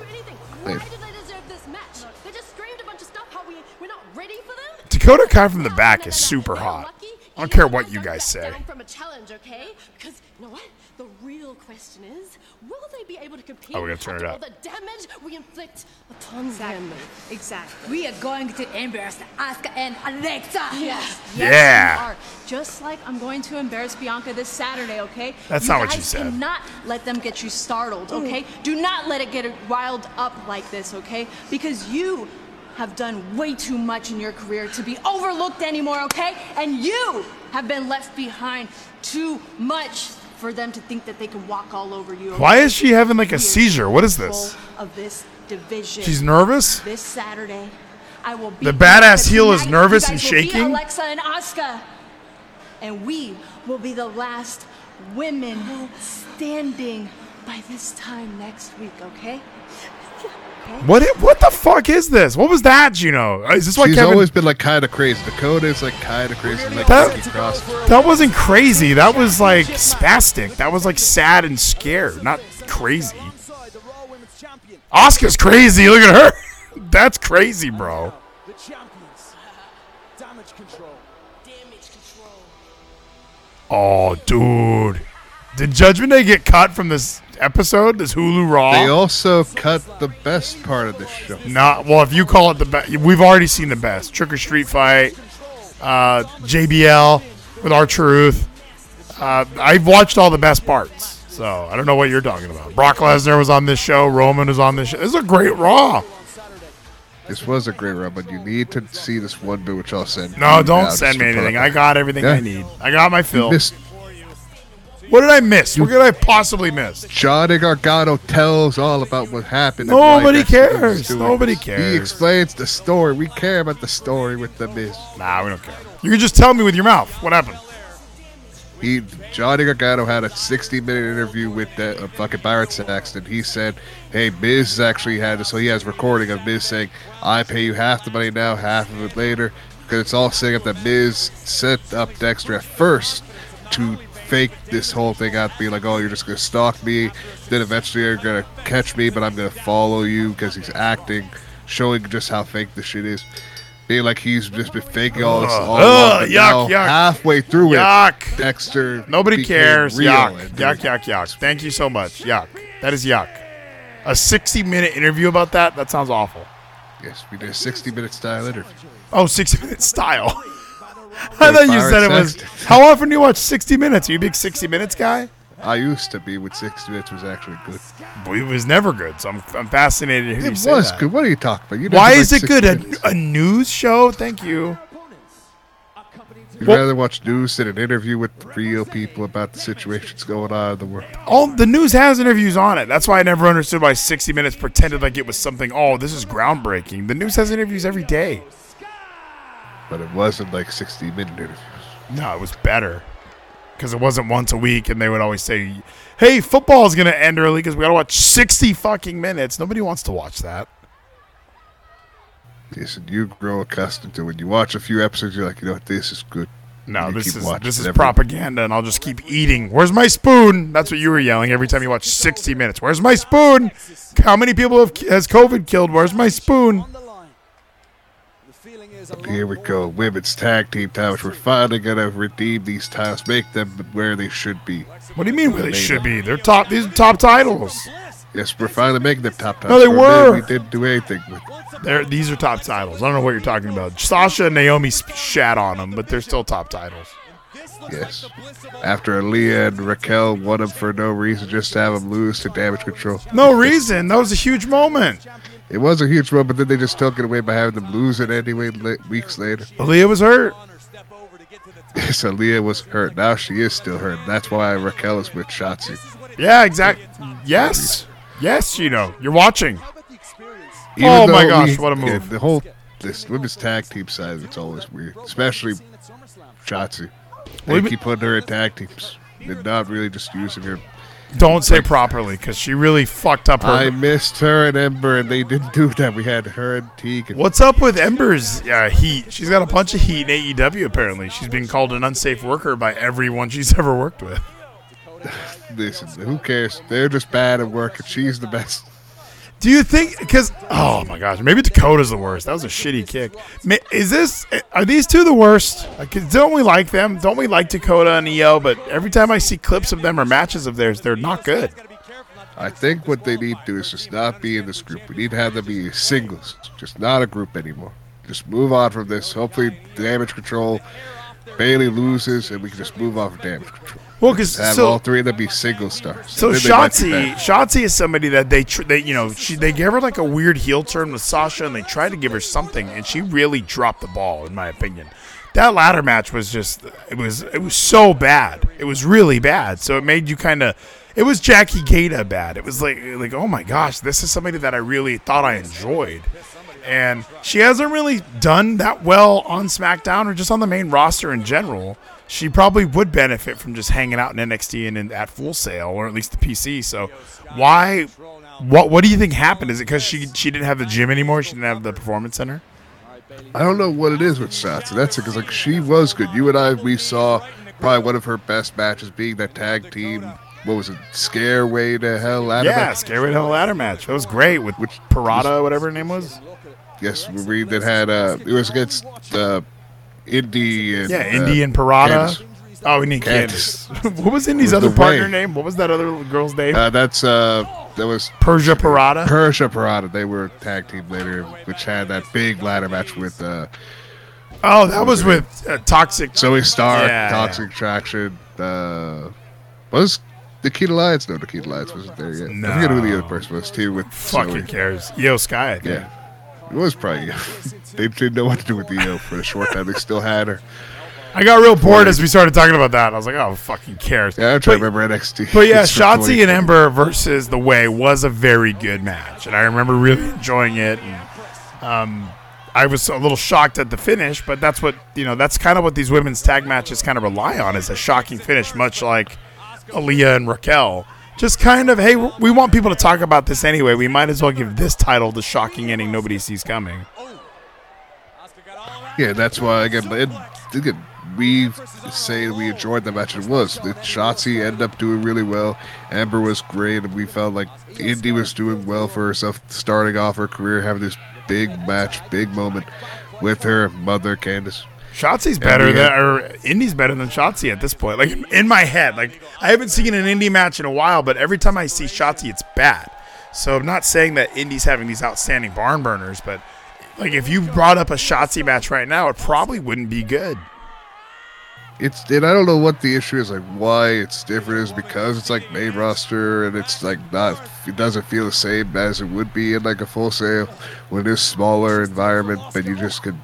Dakota Kai from the back is super hot. I don't care what you guys say. Oh, we're going to turn it up. Exactly. We are going to embarrass Asuka and Alexa. Yes. Yeah. Just like I'm going to embarrass Bianca this Saturday, okay? That's not what you said. Do not let them get you startled, okay? Do not let it get riled up like this, okay? Because you have done way too much in your career to be overlooked anymore, okay? And you have been left behind too much for them to think that they can walk all over you. Why is she having like a seizure? What is this? Of this division. She's nervous? This Saturday, I will be the badass heel is nervous and shaking. Alexa and Asuka. And we will be the last women standing by this time next week, okay? What the fuck is this? What was that? You know, is this why she's always been like kind of crazy? Dakota is like kind of crazy. Like that wasn't crazy. That was like spastic. That was like sad and scared, not crazy. Asuka's crazy. Look at her. That's crazy, bro. The champions, Damage Control. Oh, dude. Did Judgment Day get cut from this episode, this Hulu Raw? They also cut the best part of this show. Not well, if you call it the best. We've already seen the best. Trick or Street Fight, JBL with R-Truth. I've watched all the best parts, so I don't know what you're talking about. Brock Lesnar was on this show. Roman was on this show. This is a great Raw. This was a great Raw, but you need to see this one bit, which I'll send. No, don't send me anything. I got everything I need. I got my fill. What did I miss? What could I possibly miss? Johnny Gargano tells all about what happened. Nobody cares. Nobody cares. He explains the story. We care about the story with The Miz. Nah, we don't care. You can just tell me with your mouth what happened. Johnny Gargano had a 60-minute interview with the fucking Byron Saxton. He said, hey, Miz actually had this. So he has a recording of Miz saying, I pay you half the money now, half of it later. Because it's all saying that Miz set up Dexter at first to fake this whole thing out, be like, oh, you're just gonna stalk me, then eventually you're gonna catch me, but I'm gonna follow you, because he's acting, showing just how fake this shit is, being like he's just been faking all this all along, yuck, yuck. Halfway through it, Dexter, nobody cares, yuck. Thank you so much, yuck. That is yuck. A 60-minute interview about that? That sounds awful. Yes, we did a 60-minute style interview. Oh, 60-minute style. I thought you said it was. How often do you watch 60 Minutes? Are you a big 60 Minutes guy? I used to be, when 60 Minutes was actually good. But it was never good, so I'm fascinated to hear you say that. It was good. What are you talking about? You why is it good? A news show? Thank you. You'd rather watch news than an interview with real people about the situations going on in the world. All the news has interviews on it. That's why I never understood why 60 Minutes pretended like it was something, oh, this is groundbreaking. The news has interviews every day. But it wasn't like 60-minute interviews. No, it was better because it wasn't once a week, and they would always say, hey, football's going to end early because we got to watch 60 fucking minutes. Nobody wants to watch that. Listen, you grow accustomed to it. When you watch a few episodes, you're like, you know what, this is good. No, this is propaganda, and I'll just keep eating. Where's my spoon? That's what you were yelling every time you watched 60 Minutes. Where's my spoon? How many people has COVID killed? Where's my spoon? Here we go, women's tag team titles. We're finally gonna redeem these titles, make them where they should be. What do you mean where they should be? They're top. These are top titles. Yes, we're finally making them top titles. No, they were. We didn't do anything with them. These are top titles. I don't know what you're talking about. Sasha and Naomi shat on them, but they're still top titles. Yes. After Aaliyah and Raquel won them for no reason, just to have them lose to Damage Control. No reason. That was a huge moment. It was a huge moment, but then they just took it away by having them lose it anyway weeks later. Aaliyah was hurt. Yes, Aaliyah was hurt. Now she is still hurt. That's why Raquel is with Shotzi. Yeah, exactly. Yes. Yes, you know. You're watching. Even oh, my gosh. What a move. Yeah, the whole women's tag team side, it's always weird, especially Shotzi. They keep putting her in tag teams and not really just using her. Don't say properly, because she really fucked up her. I missed her and Ember, and they didn't do that. We had her and Tegan. What's up with Ember's heat? She's got a bunch of heat in AEW, apparently. She's been called an unsafe worker by everyone she's ever worked with. Listen, who cares? They're just bad at work, and she's the best. Do you think, because, oh my gosh, maybe Dakota's the worst. That was a shitty kick. Are these two the worst? Like, don't we like them? Don't we like Dakota and EO? But every time I see clips of them or matches of theirs, they're not good. I think what they need to do is just not be in this group. We need to have them be singles, just not a group anymore. Just move on from this. Hopefully Damage Control, Bailey loses, and we can just move on from Damage Control. Well, because all three of them be single stars. So Shotzi is somebody that they gave her like a weird heel turn with Sasha, and they tried to give her something, and she really dropped the ball, in my opinion. That ladder match was just it was so bad. It was really bad. So it made you kind of it was Jackie Gata bad. It was like oh my gosh, this is somebody that I really thought I enjoyed. And she hasn't really done that well on SmackDown or just on the main roster in general. She probably would benefit from just hanging out in NXT and at Full Sail, or at least the PC. So why What do you think happened? Is it because she didn't have the gym anymore? She didn't have the performance center? I don't know what it is with Shotzi. That's it, because like she was good. You and I, we saw probably one of her best matches being that tag team. What was it? Scareway to Hell ladder match. Yeah, Scareway to Hell ladder match. That was great with Parada, whatever her name was. Yes, we read that had it was against Indy and Indy and Parada. Candace. Oh, we need Candace. What was Indy's other partner name? What was that other girl's name? That was Persia Parada. Persia Parada. They were a tag team later, which had that big ladder match with. Oh, that was with Toxic. Zoe Stark, yeah, Toxic Attraction. Was Nikita Lyons? No, Nikita Lyons wasn't there yet. No. I forget who the other person was too. With fucking Zoe. Cares. Io Sky, I think. Yeah. It was probably they didn't know what to do with Io for a short time. They still had her. I got real bored as we started talking about that. I was like, oh, fucking cares. Yeah, I'm trying to remember NXT. But yeah, Shotzi and Ember versus The Way was a very good match. And I remember really enjoying it. And, I was a little shocked at the finish, but that's what, you know, that's kind of what these women's tag matches kind of rely on, is a shocking finish, much like Aaliyah and Raquel. Just kind of, hey, we want people to talk about this anyway. We might as well give this title the shocking ending nobody sees coming. Yeah, that's why, again, we say we enjoyed the match. It was. Shotzi ended up doing really well. Ember was great, and we felt like Indy was doing well for herself, starting off her career, having this big match, big moment with her mother, Candace. Shotzi's better Indy's better than Shotzi at this point. Like, in my head, like, I haven't seen an Indy match in a while, but every time I see Shotzi, it's bad. So I'm not saying that Indy's having these outstanding barn burners, but, like, if you brought up a Shotzi match right now, it probably wouldn't be good. And I don't know what the issue is, like, why it's different is because it's, like, main roster, and it's, like, not, it doesn't feel the same as it would be in, like, a Full Sail when it's smaller environment, but you just can.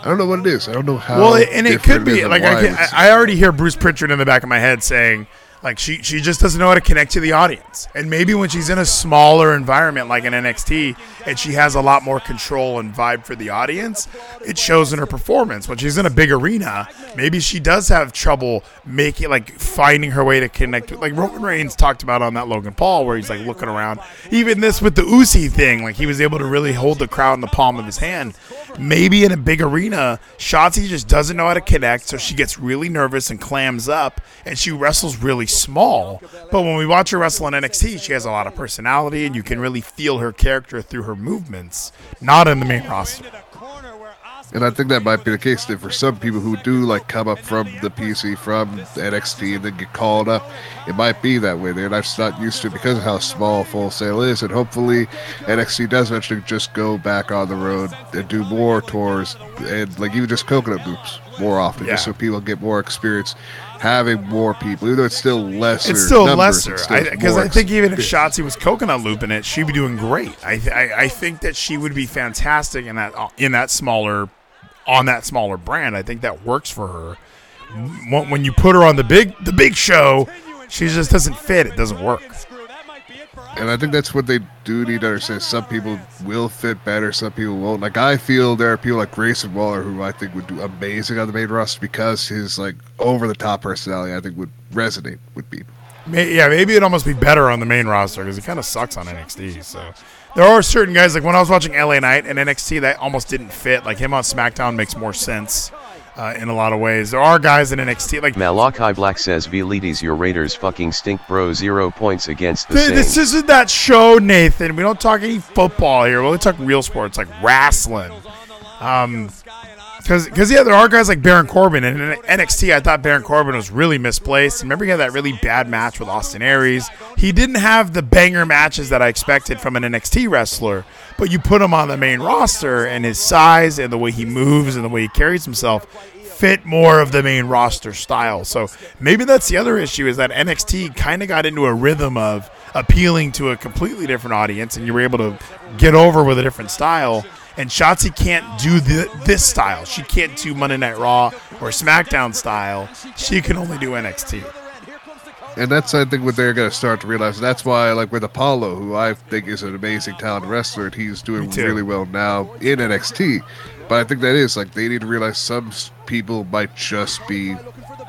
I don't know what it is. I don't know how. Well, and it could be like I already hear Bruce Pritchard in the back of my head saying, like, she just doesn't know how to connect to the audience. And maybe when she's in a smaller environment like an NXT and she has a lot more control and vibe for the audience, it shows in her performance. When she's in a big arena, maybe she does have trouble making, like, finding her way to connect. Like Roman Reigns talked about on that Logan Paul, where he's like looking around. Even this with the Usi thing, like he was able to really hold the crowd in the palm of his hand. Maybe in a big arena, Shotzi just doesn't know how to connect, so she gets really nervous and clams up, and she wrestles really small. But when we watch her wrestle in NXT, she has a lot of personality, and you can really feel her character through her movements, not in the main roster. And I think that might be the case that for some people who do, like, come up from the PC, from NXT, and then get called up, it might be that way there. And I'm just not used to it because of how small Full Sail is. And hopefully NXT does eventually just go back on the road and do more tours and, like, even just coconut loops more often, just so people get more experience having more people. Even though it's still lesser. It's still numbers, lesser. Because I think even if Shotzi was coconut looping it, she'd be doing great. I think that she would be fantastic in that smaller, on that smaller brand. I think that works for her. When you put her on the big show, she just doesn't fit. It doesn't work. And I think that's what they do need to understand. Some people will fit better, some people won't. Like, I feel there are people like Grayson Waller who I think would do amazing on the main roster because his, like, over-the-top personality, I think, would resonate with people. Yeah, maybe it'd almost be better on the main roster because he kind of sucks on NXT, so... There are certain guys, like when I was watching LA Knight and NXT, that almost didn't fit. Like him on SmackDown makes more sense in a lot of ways. There are guys in NXT like Malakai Black says, "V ladies, your Raiders fucking stink, bro. 0 points against the Saints." This isn't that show, Nathan. We don't talk any football here. We only talk real sports like wrestling. Because yeah, there are guys like Baron Corbin. And in NXT, I thought Baron Corbin was really misplaced. Remember he had that really bad match with Austin Aries. He didn't have the banger matches that I expected from an NXT wrestler. But you put him on the main roster, and his size and the way he moves and the way he carries himself fit more of the main roster style. So maybe that's the other issue, is that NXT kind of got into a rhythm of appealing to a completely different audience, and you were able to get over with a different style. And Shotzi can't do this style. She can't do Monday Night Raw or SmackDown style. She can only do NXT. And that's, I think, what they're going to start to realize. That's why, like, with Apollo, who I think is an amazing talent wrestler, and he's doing really well now in NXT. But I think that is, like, they need to realize some people might just be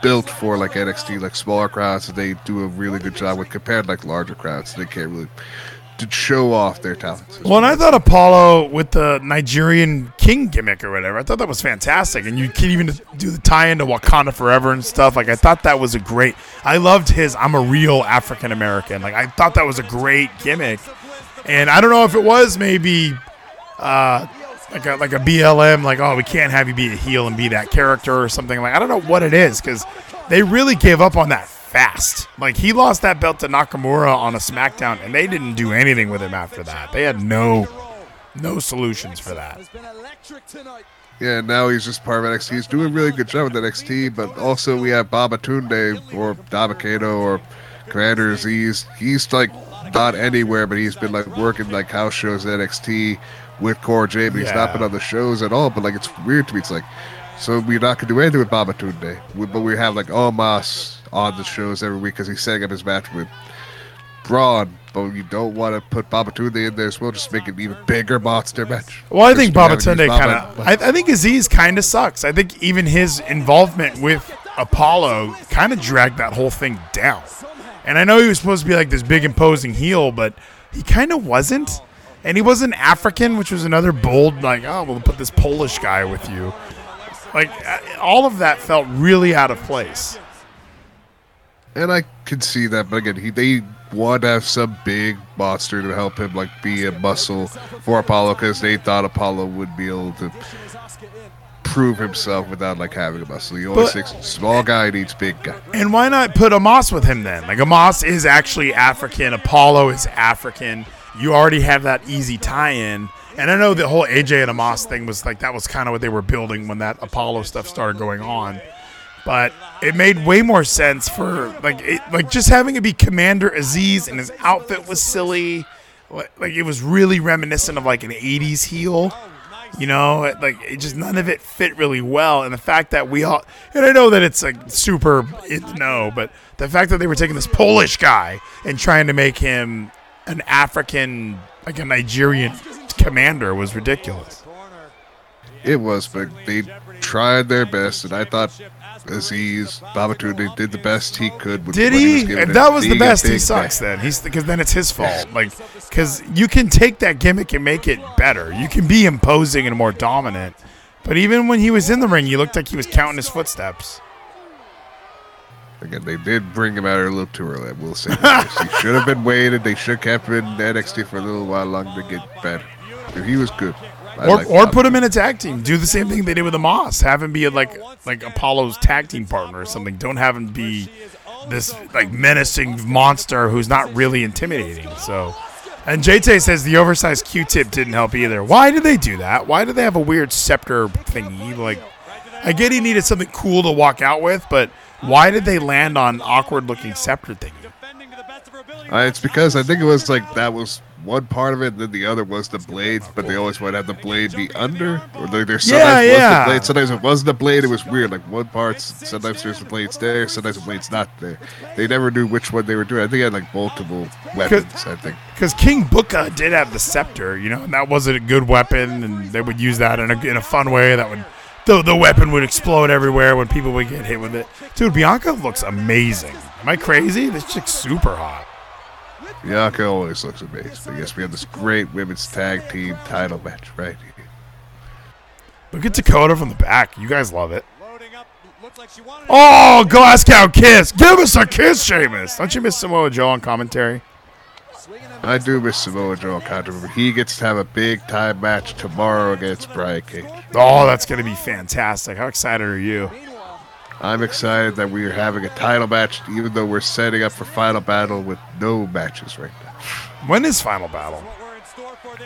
built for, like, NXT, like, smaller crowds, and they do a really good job with compared to, like, larger crowds. They can't really to show off their talents. Well, and I thought Apollo with the Nigerian king gimmick or whatever, I thought that was fantastic. And you can even do the tie-in to Wakanda Forever and stuff. Like, I thought that was a great... I loved his, I'm a real African-American. Like, I thought that was a great gimmick. And I don't know if it was maybe... Like a BLM, like, oh, we can't have you be a heel and be that character or something. Like, I don't know what it is, because they really gave up on that fast. Like, he lost that belt to Nakamura on a SmackDown, and they didn't do anything with him after that. They had no solutions for that. Yeah, now he's just part of NXT. He's doing a really good job with NXT, but also we have Babatunde or Dabakato or Commander Aziz. He's, like, not anywhere, but he's been, like, working, like, house shows at NXT with Core J, but he's not been on the shows at all. But, like, it's weird to me. It's like, so we're not going to do anything with Babatunde. But we have, like, Omos on the shows every week because he's setting up his match with Braun. But you don't want to put Babatunde in there as well. Just make it even bigger monster match. Well, I think Babatunde kind of... I think Aziz kind of sucks. I think even his involvement with Apollo kind of dragged that whole thing down. And I know he was supposed to be, like, this big imposing heel, but he kind of wasn't. And he wasn't African, which was another bold, like, oh, we'll put this Polish guy with you. Like, all of that felt really out of place. And I could see that, but again, they want to have some big monster to help him, like, be a muscle for Apollo, because they thought Apollo would be able to prove himself without, like, having a muscle. He always takes a small guy and eats big guy. And why not put Omos with him then? Like, Omos is actually African. Apollo is African. You already have that easy tie-in. And I know the whole AJ and Omos thing was like, that was kind of what they were building when that Apollo stuff started going on. But it made way more sense for, like, just having it be Commander Aziz, and his outfit was silly. Like, it was really reminiscent of, like, an 80s heel. You know, like, it just, none of it fit really well. And the fact that we all, and I know that it's like super, but the fact that they were taking this Polish guy and trying to make him an African, like a Nigerian commander, was ridiculous. It was, but they tried their best, and I thought Aziz Babatunde did the best he could. Did he? If that was the best, he sucks then. Because then it's his fault. Like, because you can take that gimmick and make it better. You can be imposing and more dominant. But even when he was in the ring, he looked like he was counting his footsteps. Again, they did bring him out a little too early, I will say. He should have been waited. They should have kept him in NXT for a little while longer to get better. He was good. Or put him in a tag team. Do the same thing they did with Omos. Have him be like Apollo's tag team partner or something. Don't have him be this like menacing monster who's not really intimidating. So, and JT says the oversized Q-tip didn't help either. Why did they do that? Why did they have a weird scepter thingy? Like, I get he needed something cool to walk out with, but why did they land on awkward-looking scepter thing? It's because I think it was like that was one part of it, and then the other was the blade, but they always want to have the blade be under. Or sometimes was the blade, sometimes it wasn't the blade. It was weird. Like one part, sometimes there's the blade's there, sometimes the blade's not there. They never knew which one they were doing. I think they had like multiple weapons, I think. Because King Booker did have the scepter, you know, and that wasn't a good weapon, and they would use that in a fun way that would... The weapon would explode everywhere when people would get hit with it. Dude, Bianca looks amazing. Am I crazy? This chick's super hot. Bianca always looks amazing. I guess we have this great women's tag team title match right here. Look at Dakota from the back. You guys love it. Oh, Glasgow kiss. Give us a kiss, Sheamus. Don't you miss Samoa Joe on commentary? I do miss Samoa Joe on commentary. He gets to have a big time match tomorrow against Brian Cage. Oh, that's going to be fantastic. How excited are you? I'm excited that we are having a title match, even though we're setting up for Final Battle with no matches right now. When is Final Battle?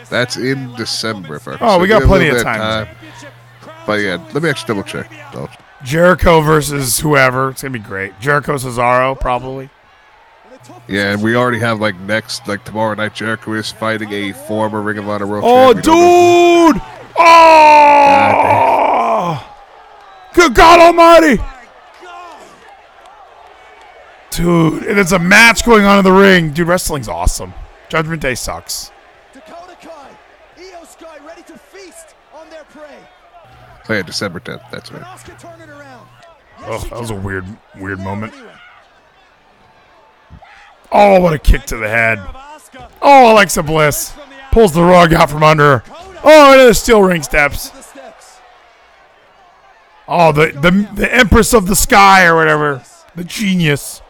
That's in December. Oh, we got plenty of time. But yeah, let me actually double check. Jericho versus whoever. It's going to be great. Jericho Cesaro, probably. Yeah, and we already have, like, next, like, tomorrow night, Jericho is fighting a former Ring of Honor World Champion. Oh, dude! Oh! Good God Almighty! Dude, and it's a match going on in the ring. Dude, wrestling's awesome. Judgment Day sucks. Oh, yeah, December 10th. That's right. Oh, that was a weird moment. Oh, what a kick to the head. Oh, Alexa Bliss pulls the rug out from under her. Oh, and there's steel ring steps. Oh, the Empress of the Sky or whatever. The genius.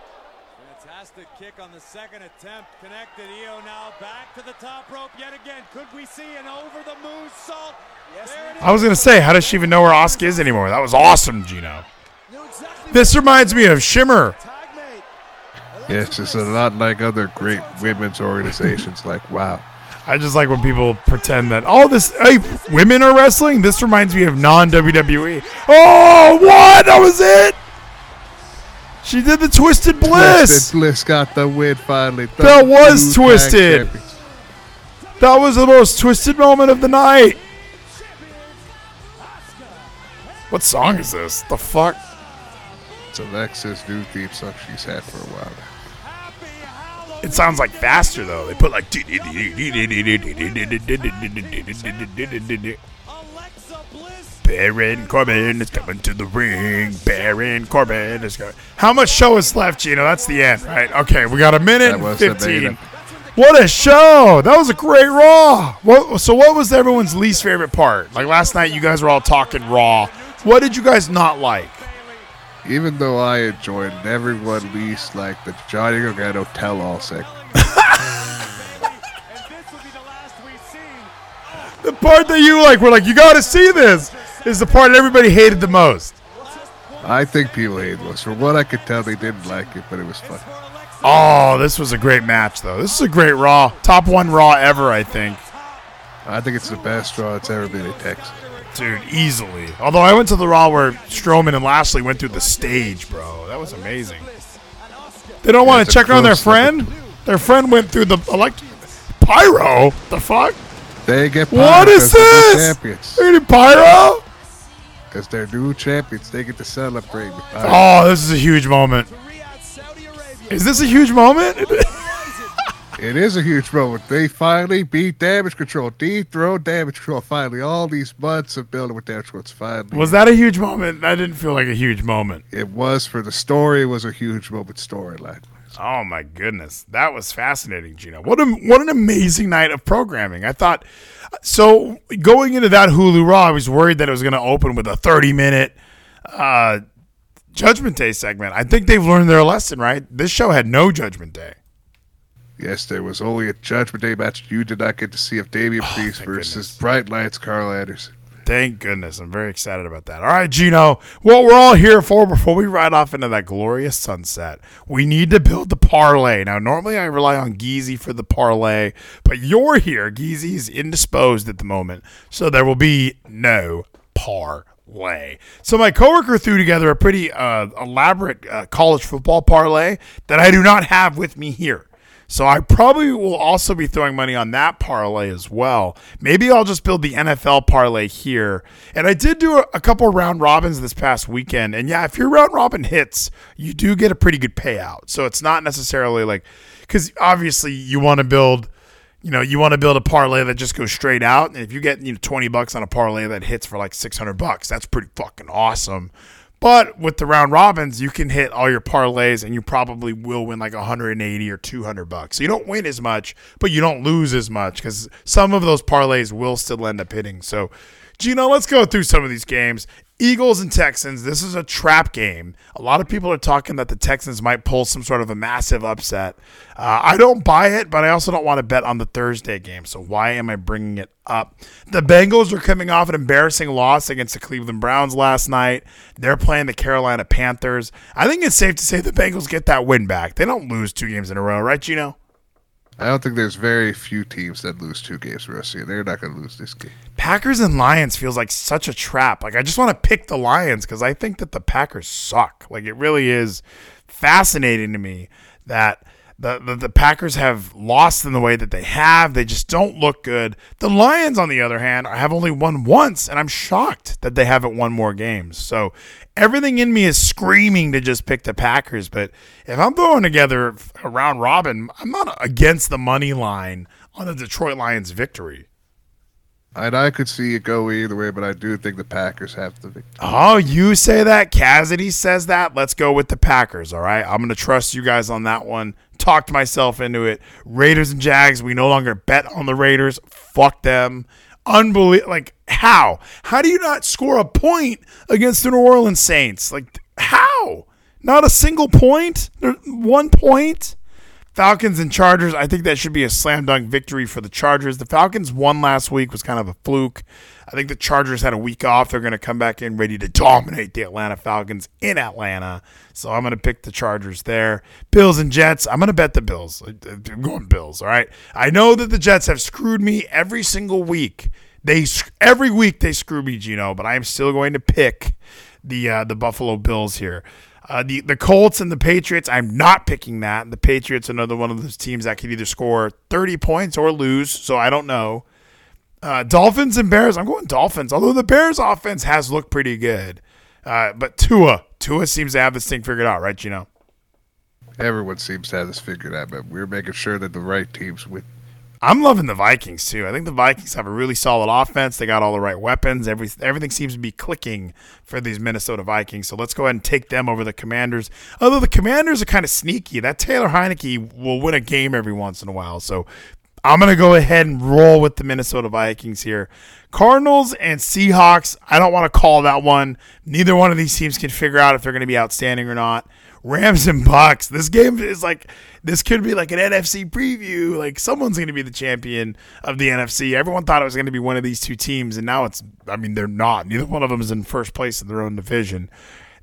Fantastic kick on the second attempt. Connected. EO now back to the top rope yet again. Could we see an over the moon salt? Yes, I was going to say, how does she even know where Asuka is anymore? That was awesome, Gino. This reminds me of Shimmer. Yes, it's a lot like other great women's organizations. Like, wow. I just like when people pretend that, oh, this, hey, women are wrestling? This reminds me of non-WWE. Oh, what? That was it? She did the Twisted Bliss. Twisted Bliss got the win finally. That was twisted. That was the most twisted moment of the night. What song is this? The fuck? It's Alexa's new theme song she's had for a while now. It sounds like faster though. They put like Baron Corbin is coming to the ring. Baron Corbin is coming. How much show is left, Gino? That's the end, right? Okay, we got a minute and 15. What a show! That was a great Raw. So what was everyone's least favorite part? Like last night, you guys were all talking Raw. What did you guys not like? Even though I enjoyed it, everyone least like the Johnny Gargano tell-all segment. The part that you like, we're like, you got to see this, is the part everybody hated the most. I think people hated the most. From what I could tell, they didn't like it, but it was fun. Oh, this was a great match, though. This is a great Raw. Top one Raw ever, I think. I think it's the best Raw it's ever been in Texas. Dude, easily. Although I went to the Raw where Strowman and Lashley went through the stage, bro. That was amazing. They don't want to check on their friend? Their friend went through the pyro? The fuck? They get pyro. What is this? They did pyro? Because they're new champions. They get to celebrate. Oh, this is a huge moment. Is this a huge moment? It is a huge moment. They finally beat Damage Control. Dethroned Damage Control. Finally, all these months of building with Damage Control. It's finally. Was that a huge moment? That didn't feel like a huge moment. It was for the story. It was a huge moment storyline. Oh my goodness, that was fascinating, Gino. What an amazing night of programming. I thought so going into that Hulu Raw. I was worried that it was going to open with a 30-minute Judgment Day segment. I think they've learned their lesson, right? This show had no Judgment Day. Yes, there was only a Judgment Day match you did not get to see of Damian Priest versus Bright Lights Carl Anderson. Thank goodness. I'm very excited about that. All right, Gino, what we're all here for before we ride off into that glorious sunset, we need to build the parlay. Now, normally I rely on Geezy for the parlay, but you're here. Geezy's indisposed at the moment, so there will be no parlay. So my coworker threw together a pretty elaborate college football parlay that I do not have with me here. So I probably will also be throwing money on that parlay as well. Maybe I'll just build the NFL parlay here. And I did do a couple of round robins this past weekend. And, yeah, if your round robin hits, you do get a pretty good payout. So it's not necessarily like – because obviously you want to build – you know, you want to build a parlay that just goes straight out. And if you get $20 on a parlay that hits for like $600, that's pretty fucking awesome. But with the round robins, you can hit all your parlays and you probably will win like $180 or $200. So you don't win as much, but you don't lose as much because some of those parlays will still end up hitting. So, Gino, let's go through some of these games. Eagles and Texans, this is a trap game. A lot of people are talking that the Texans might pull some sort of a massive upset. I don't buy it, but I also don't want to bet on the Thursday game, so why am I bringing it up? The Bengals are coming off an embarrassing loss against the Cleveland Browns last night. They're playing the Carolina Panthers. I think it's safe to say the Bengals get that win back. They don't lose two games in a row, right, Gino? I don't think there's very few teams that lose two games for us. They're not going to lose this game. Packers and Lions feels like such a trap. Like I just want to pick the Lions because I think that the Packers suck. Like it really is fascinating to me that the Packers have lost in the way that they have. They just don't look good. The Lions, on the other hand, have only won once, and I'm shocked that they haven't won more games. So everything in me is screaming to just pick the Packers, but if I'm throwing together a round robin, I'm not against the money line on the Detroit Lions victory. And I could see it go either way, but I do think the Packers have the victory. Oh, you say that? Cassidy says that? Let's go with the Packers, all right? I'm going to trust you guys on that one. Talked myself into it. Raiders and Jags, we no longer bet on the Raiders. Fuck them. Unbelievable. Like, how? How do you not score a point against the New Orleans Saints? Like, how? Not a single point? 1 point? Falcons and Chargers, I think that should be a slam dunk victory for the Chargers. The Falcons won last week, was kind of a fluke. I think the Chargers had a week off. They're going to come back in ready to dominate the Atlanta Falcons in Atlanta. So I'm going to pick the Chargers there. Bills and Jets, I'm going to bet the Bills. I'm going Bills, all right? I know that the Jets have screwed me every single week. Every week they screw me, Gino, but I am still going to pick the Buffalo Bills here. The Colts and the Patriots, I'm not picking that. The Patriots, another one of those teams that could either score 30 points or lose, so I don't know. Dolphins and Bears, I'm going Dolphins, although the Bears offense has looked pretty good. But Tua seems to have this thing figured out, right, Gino? Everyone seems to have this figured out, but we're making sure that the right team's with. I'm loving the Vikings, too. I think the Vikings have a really solid offense. They got all the right weapons. Everything seems to be clicking for these Minnesota Vikings. So let's go ahead and take them over the Commanders. Although the Commanders are kind of sneaky. That Taylor Heineke will win a game every once in a while. So I'm going to go ahead and roll with the Minnesota Vikings here. Cardinals and Seahawks, I don't want to call that one. Neither one of these teams can figure out if they're going to be outstanding or not. Rams and Bucks. This game is like, this could be like an NFC preview. Like, someone's going to be the champion of the NFC. Everyone thought it was going to be one of these two teams, and now they're not. Neither one of them is in first place in their own division.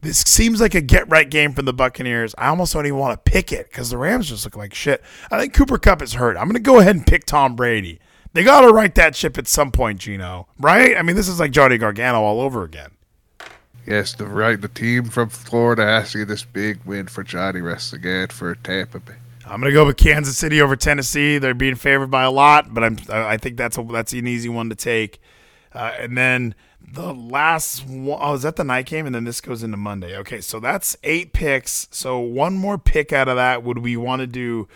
This seems like a get-right game for the Buccaneers. I almost don't even want to pick it because the Rams just look like shit. I think Cooper Kupp is hurt. I'm going to go ahead and pick Tom Brady. They got to right that ship at some point, Gino. Right? I mean, this is like Johnny Gargano all over again. Yes, the team from Florida has to get this big win for Johnny Wrestling and for Tampa Bay. I'm going to go with Kansas City over Tennessee. They're being favored by a lot, but I think that's an easy one to take. And then the last one, is that the night game? And then this goes into Monday. Okay, so that's 8 picks. So one more pick out of that. Would we want to do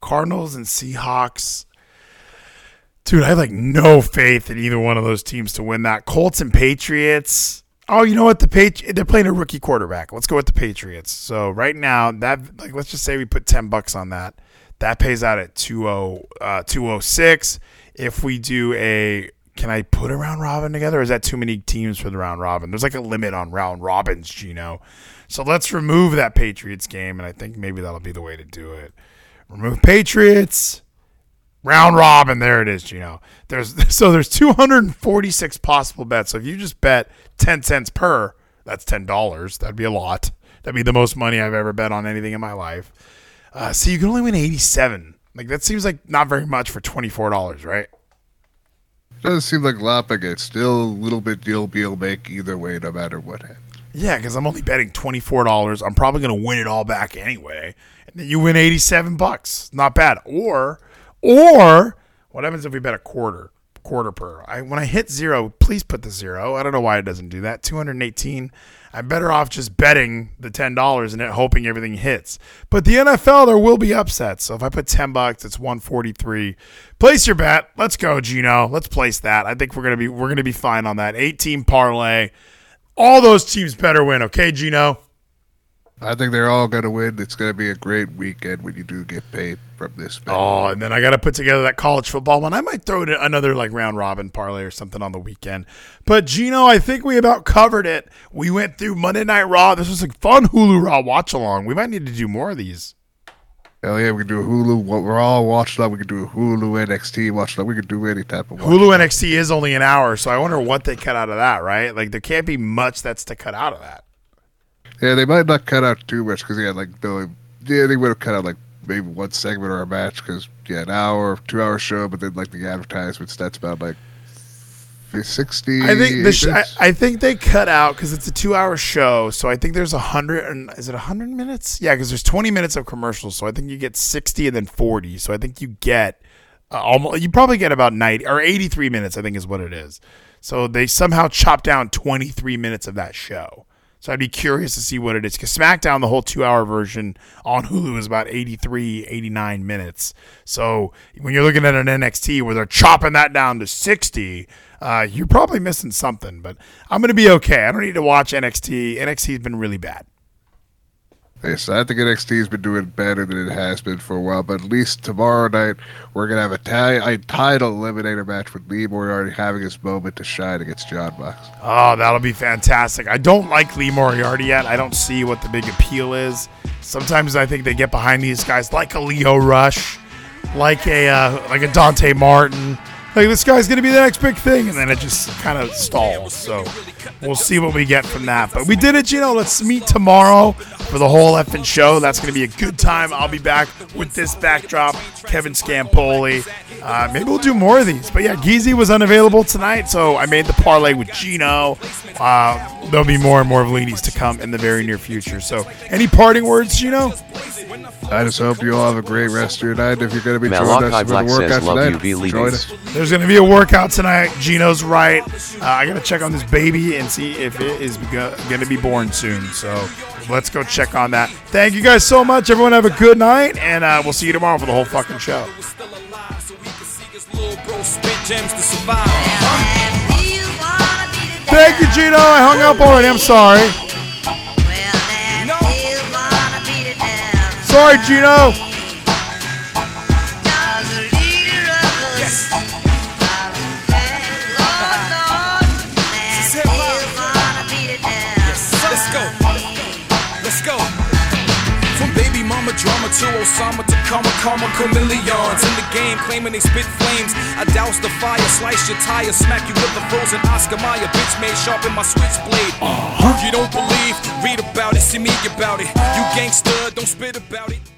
Cardinals and Seahawks? Dude, I have like no faith in either one of those teams to win that. Colts and Patriots. Oh, you know what? They're playing a rookie quarterback. Let's go with the Patriots. So right now, let's just say we put $10 on that. That pays out at 206. If we do can I put a round robin together? Or is that too many teams for the round robin? There's like a limit on round robins, Gino. So let's remove that Patriots game, and I think maybe that'll be the way to do it. Remove Patriots. Round robin, there it is, Gino. There's 246 possible bets. So if you just bet 10 cents per, that's $10. That'd be a lot. That'd be the most money I've ever bet on anything in my life. So you can only win 87. Like, that seems like not very much for $24, right? Doesn't seem like a lot, but it's still a little bit deal you'll make either way, no matter what happens. Yeah, because I'm only betting $24. I'm probably going to win it all back anyway, and then you win $87. Not bad. Or what happens if we bet a quarter per? When I hit zero, please put the zero. I don't know why it doesn't do that. 218. I'm better off just betting the $10 and hoping everything hits. But the NFL, there will be upsets. So if I put $10, it's 143. Place your bet. Let's go, Gino. Let's place that. I think we're gonna be fine on that. 8-team parlay. All those teams better win. Okay, Gino. I think they're all going to win. It's going to be a great weekend when you do get paid from this bet. Oh, and then I got to put together that college football one. I might throw it in another like round robin parlay or something on the weekend. But, Gino, I think we about covered it. We went through Monday Night Raw. This was a fun Hulu Raw watch-along. We might need to do more of these. Hell yeah, we can do a Hulu Raw watch-along. We can do a Hulu NXT watch-along. We can do any type of watch-along. Hulu NXT is only an hour, so I wonder what they cut out of that, right? Like, there can't be much that's to cut out of that. Yeah, they might not cut out too much because he had like Billy. Yeah, they would have cut out like maybe one segment or a match because you had an hour, 2 hour show, but then like the advertisements, that's about like 60. I think they cut out because it's a 2 hour show, so I think there's 100. Is it 100 minutes? Yeah, because there's 20 minutes of commercials, so I think you get 60 and then 40. So I think you get almost. You probably get about 90 or 83 minutes. I think is what it is. So they somehow chopped down 23 minutes of that show. So I'd be curious to see what it is, because SmackDown, the whole 2-hour version on Hulu, is about 83, 89 minutes. So when you're looking at an NXT where they're chopping that down to 60, you're probably missing something. But I'm going to be okay. I don't need to watch NXT. NXT's been really bad. Yes, I think NXT's been doing better than it has been for a while, but at least tomorrow night we're going to have a title eliminator match with Lee Moriarty having his moment to shine against John Mox. Oh, that'll be fantastic. I don't like Lee Moriarty yet. I don't see what the big appeal is. Sometimes I think they get behind these guys like a Lio Rush, like a Dante Martin. Like, this guy's going to be the next big thing, and then it just kind of stalls. So we'll see what we get from that. But we did it, Gino. Let's meet tomorrow for the whole effing show. That's going to be a good time. I'll be back with this backdrop, Kevin Scampoli. Maybe we'll do more of these. But, yeah, Geezy was unavailable tonight, so I made the parlay with Gino. There'll be more and more of Leanies to come in the very near future. So any parting words, Gino? I just hope you all have a great rest of your night. If you're going to be joining us for the workout tonight, join us. There's going to be a workout tonight. Gino's right. I got to check on this baby and see if it is going to be born soon. So let's go check on that. Thank you guys so much. Everyone have a good night, and we'll see you tomorrow for the whole fucking show. Thank you, Gino. I hung up already. I'm sorry. Sorry, Gino. Drama to Osama to Kama chameleons in the game, claiming they spit flames. I douse the fire, slice your tire, smack you with the frozen Oscar Mayer. Bitch made sharp in my switchblade. You don't believe? Read about it, see me about it. You gangster, don't spit about it.